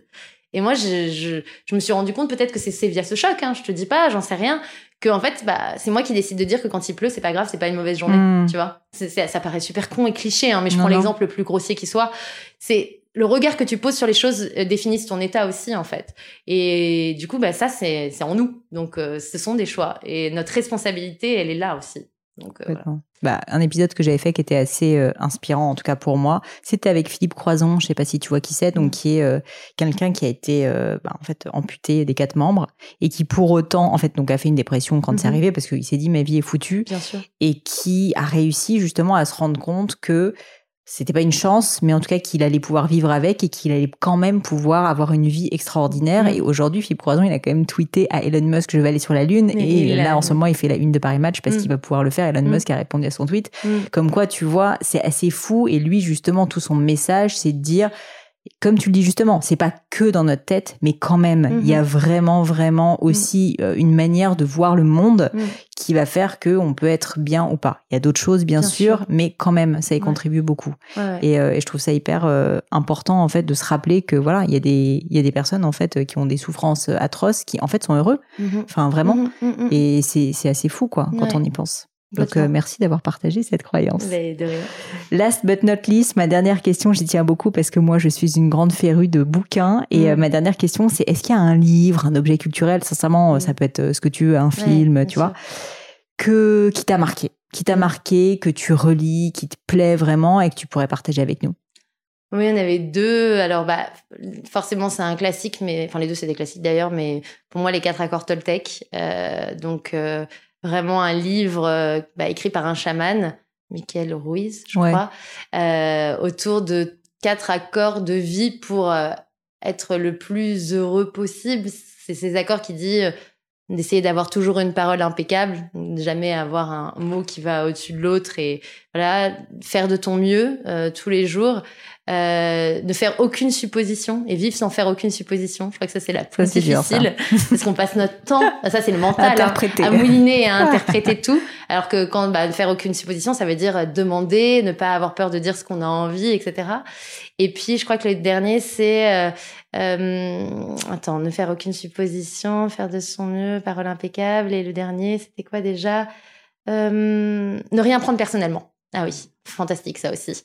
Et moi, je, je, je me suis rendu compte, peut-être que c'est, c'est via ce choc, hein, je te dis pas, j'en sais rien, que en fait, bah, c'est moi qui décide de dire que quand il pleut, c'est pas grave, c'est pas une mauvaise journée, mmh. tu vois. C'est, c'est, ça paraît super con et cliché, hein, mais je prends non, l'exemple non. le plus grossier qui soit. C'est le regard que tu poses sur les choses définit ton état aussi, en fait. Et du coup, bah, ça, c'est, c'est en nous. Donc, euh, ce sont des choix. Et notre responsabilité, elle est là aussi. Donc, euh, voilà. Bah, un épisode que j'avais fait qui était assez euh, inspirant, en tout cas pour moi, c'était avec Philippe Croizon, je ne sais pas si tu vois qui c'est, donc qui est euh, quelqu'un qui a été euh, bah, en fait, amputé des quatre membres et qui pour autant en fait, donc, a fait une dépression quand mm-hmm. c'est arrivé parce qu'il s'est dit « ma vie est foutue ». Bien sûr. Et qui a réussi justement à se rendre compte que c'était pas une chance, mais en tout cas qu'il allait pouvoir vivre avec et qu'il allait quand même pouvoir avoir une vie extraordinaire. Mmh. Et aujourd'hui, Philippe Croizon, il a quand même tweeté à Elon Musk « je vais aller sur la Lune ». Et là, a... en ce moment, il fait la une de Paris Match parce mmh. qu'il va pouvoir le faire. Elon mmh. Musk a répondu à son tweet. Mmh. Comme quoi, tu vois, c'est assez fou. Et lui, justement, tout son message, c'est de dire, comme tu le dis justement, c'est pas que dans notre tête, mais quand même, mmh. il y a vraiment, vraiment aussi mmh. une manière de voir le monde mmh. qui va faire qu'on peut être bien ou pas. Il y a d'autres choses, bien, bien sûr, sûr, mais quand même, ça y ouais. contribue beaucoup. Ouais, ouais. Et, euh, et je trouve ça hyper euh, important, en fait, de se rappeler que, voilà, il y a des, il y a des personnes, en fait, qui ont des souffrances atroces, qui, en fait, sont heureux. Mmh. Enfin, vraiment. Mmh, mmh, mmh. Et c'est, c'est assez fou, quoi, ouais. quand on y pense. Donc, euh, merci d'avoir partagé cette croyance. Mais de rien. Last but not least, ma dernière question, j'y tiens beaucoup parce que moi, je suis une grande férue de bouquins. Et mmh. euh, ma dernière question, c'est est-ce qu'il y a un livre, un objet culturel, sincèrement, mmh. ça peut être ce que tu veux, un film, ouais, tu vois, que, qui t'a marqué, qui t'a marqué, que tu relis, qui te plaît vraiment et que tu pourrais partager avec nous? Oui, on avait deux. Alors, bah, forcément, c'est un classique, mais, enfin, les deux, c'est des classiques d'ailleurs, mais pour moi, Les Quatre Accords Toltec. Euh, donc, euh, vraiment un livre bah, écrit par un chaman, Michael Ruiz, je ouais. crois, euh, autour de quatre accords de vie pour euh, être le plus heureux possible. C'est ces accords qui disent d'essayer d'avoir toujours une parole impeccable, de jamais avoir un mot qui va au-dessus de l'autre, et voilà, faire de ton mieux euh, tous les jours, euh, ne faire aucune supposition et vivre sans faire aucune supposition. Je crois que ça, c'est la plus ça, difficile, dur, parce qu'on passe notre temps, ça c'est le mental, hein, à mouliner, à interpréter tout, alors que quand bah, faire aucune supposition, ça veut dire demander, ne pas avoir peur de dire ce qu'on a envie, et cetera. Et puis, je crois que le dernier, c'est... Euh, euh, attends, ne faire aucune supposition, faire de son mieux, parole impeccable. Et le dernier, c'était quoi déjà ? euh, Ne rien prendre personnellement. Ah oui, fantastique ça aussi.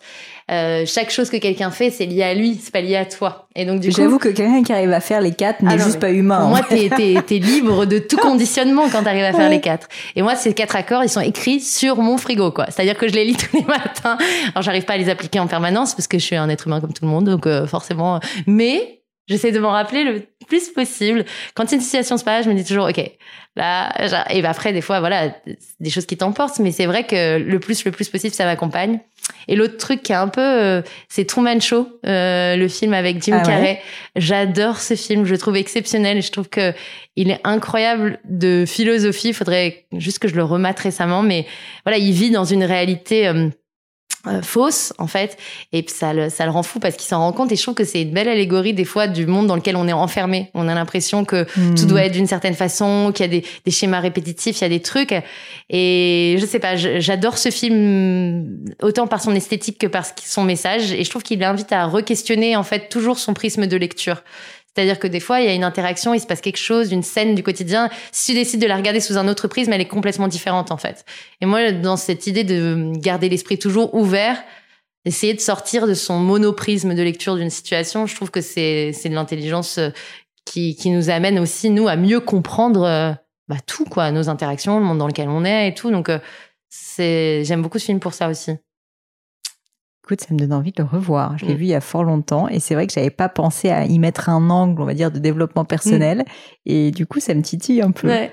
Euh, chaque chose que quelqu'un fait, c'est lié à lui, c'est pas lié à toi. Et donc du coup, j'avoue que quelqu'un qui arrive à faire les quatre n'est ah non, juste pas humain. Pour moi, t'es, t'es, t'es libre de tout conditionnement quand t'arrives à faire les quatre. Et moi, ces quatre accords, ils sont écrits sur mon frigo, quoi. C'est-à-dire que je les lis tous les matins. Alors, j'arrive pas à les appliquer en permanence parce que je suis un être humain comme tout le monde, donc euh, forcément. Mais j'essaie de m'en rappeler le plus possible. Quand une situation se passe, je me dis toujours, OK, là, et ben après, des fois, voilà, des choses qui t'emportent, mais c'est vrai que le plus, le plus possible, ça m'accompagne. Et l'autre truc qui est un peu, euh, c'est Truman Show, euh, le film avec Jim ah Carrey. Ouais. J'adore ce film, je le trouve exceptionnel, et je trouve que il est incroyable de philosophie. Il faudrait juste que je le remate récemment, mais voilà, il vit dans une réalité, euh, Euh, fausse en fait, et puis ça le ça le rend fou parce qu'il s'en rend compte, et je trouve que c'est une belle allégorie des fois du monde dans lequel on est enfermé. On a l'impression que mmh. tout doit être d'une certaine façon, qu'il y a des des schémas répétitifs, il y a des trucs, et je sais pas, je, j'adore ce film autant par son esthétique que par son message, et je trouve qu'il invite à re-questionner en fait toujours son prisme de lecture. C'est-à-dire que des fois, il y a une interaction, il se passe quelque chose, une scène du quotidien. Si tu décides de la regarder sous un autre prisme, elle est complètement différente, en fait. Et moi, dans cette idée de garder l'esprit toujours ouvert, essayer de sortir de son monoprisme de lecture d'une situation, je trouve que c'est, c'est de l'intelligence qui, qui nous amène aussi, nous, à mieux comprendre, bah, tout, quoi, nos interactions, le monde dans lequel on est et tout. Donc, c'est, j'aime beaucoup ce film pour ça aussi. Écoute, ça me donne envie de le revoir. Je l'ai mmh. vu il y a fort longtemps, et c'est vrai que j'avais pas pensé à y mettre un angle, on va dire, de développement personnel. Mmh. Et du coup, ça me titille un peu. Ouais.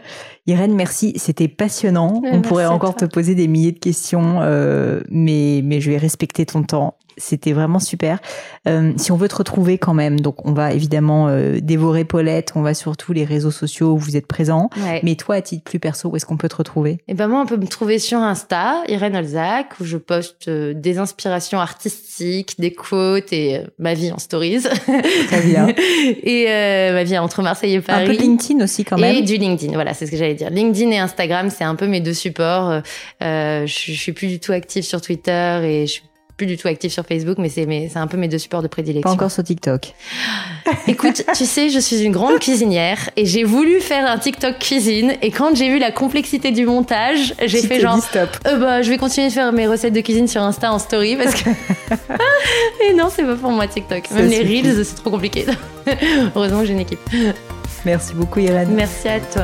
Irène, merci. C'était passionnant. Ouais, on pourrait encore te poser des milliers de questions, euh, mais, mais je vais respecter ton temps. C'était vraiment super. Euh, si on veut te retrouver quand même, donc on va évidemment euh, dévorer Paulette, on va sur tous les réseaux sociaux où vous êtes présents. Ouais. Mais toi, à titre plus perso, où est-ce qu'on peut te retrouver ? Eh ben moi, on peut me trouver sur Insta, Irène Olzac, où je poste euh, des inspirations artistiques, des quotes et euh, ma vie en stories. Très bien. Et euh, ma vie entre Marseille et Paris. Un peu de LinkedIn aussi quand même. Et du LinkedIn, voilà, c'est ce que j'allais dire. LinkedIn et Instagram, c'est un peu mes deux supports. Euh, je, je suis plus du tout active sur Twitter, et je suis plus du tout active sur Facebook, mais c'est, mes, c'est un peu mes deux supports de prédilection. Pas encore sur TikTok. Écoute, tu sais, je suis une grande cuisinière, et j'ai voulu faire un TikTok cuisine, et quand j'ai vu la complexité du montage, j'ai tu fait genre stop. Euh, bah, je vais continuer de faire mes recettes de cuisine sur Insta en story parce que et non, c'est pas pour moi TikTok. Même ça les suffit. Reels, c'est trop compliqué. Heureusement que j'ai une équipe. Merci beaucoup Irène. Merci à toi.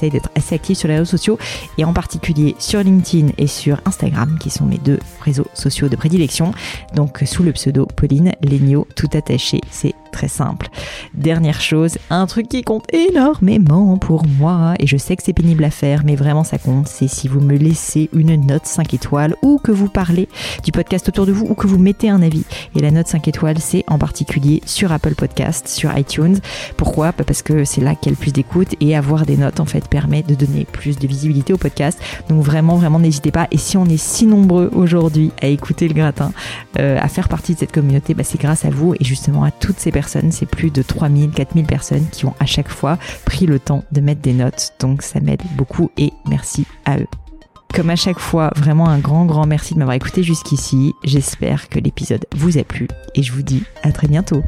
d'être assez active sur les réseaux sociaux, et en particulier sur LinkedIn et sur Instagram, qui sont mes deux réseaux sociaux de prédilection, donc sous le pseudo Pauline Lénio, tout attaché, c'est très simple. Dernière chose, un truc qui compte énormément pour moi, et je sais que c'est pénible à faire, mais vraiment ça compte, c'est si vous me laissez une note cinq étoiles, ou que vous parlez du podcast autour de vous, ou que vous mettez un avis. Et la note cinq étoiles, c'est en particulier sur Apple Podcast, sur iTunes. Pourquoi ? Parce que c'est là qu'il y a le plus d'écoute, et avoir des notes en fait permet de donner plus de visibilité au podcast. Donc vraiment, vraiment n'hésitez pas. Et si on est si nombreux aujourd'hui à écouter le gratin, euh, à faire partie de cette communauté, bah, c'est grâce à vous, et justement à toutes ces personnes. Personnes, c'est plus de trois mille, quatre mille personnes qui ont à chaque fois pris le temps de mettre des notes, donc ça m'aide beaucoup et merci à eux. Comme à chaque fois, vraiment un grand grand merci de m'avoir écouté jusqu'ici, j'espère que l'épisode vous a plu et je vous dis à très bientôt.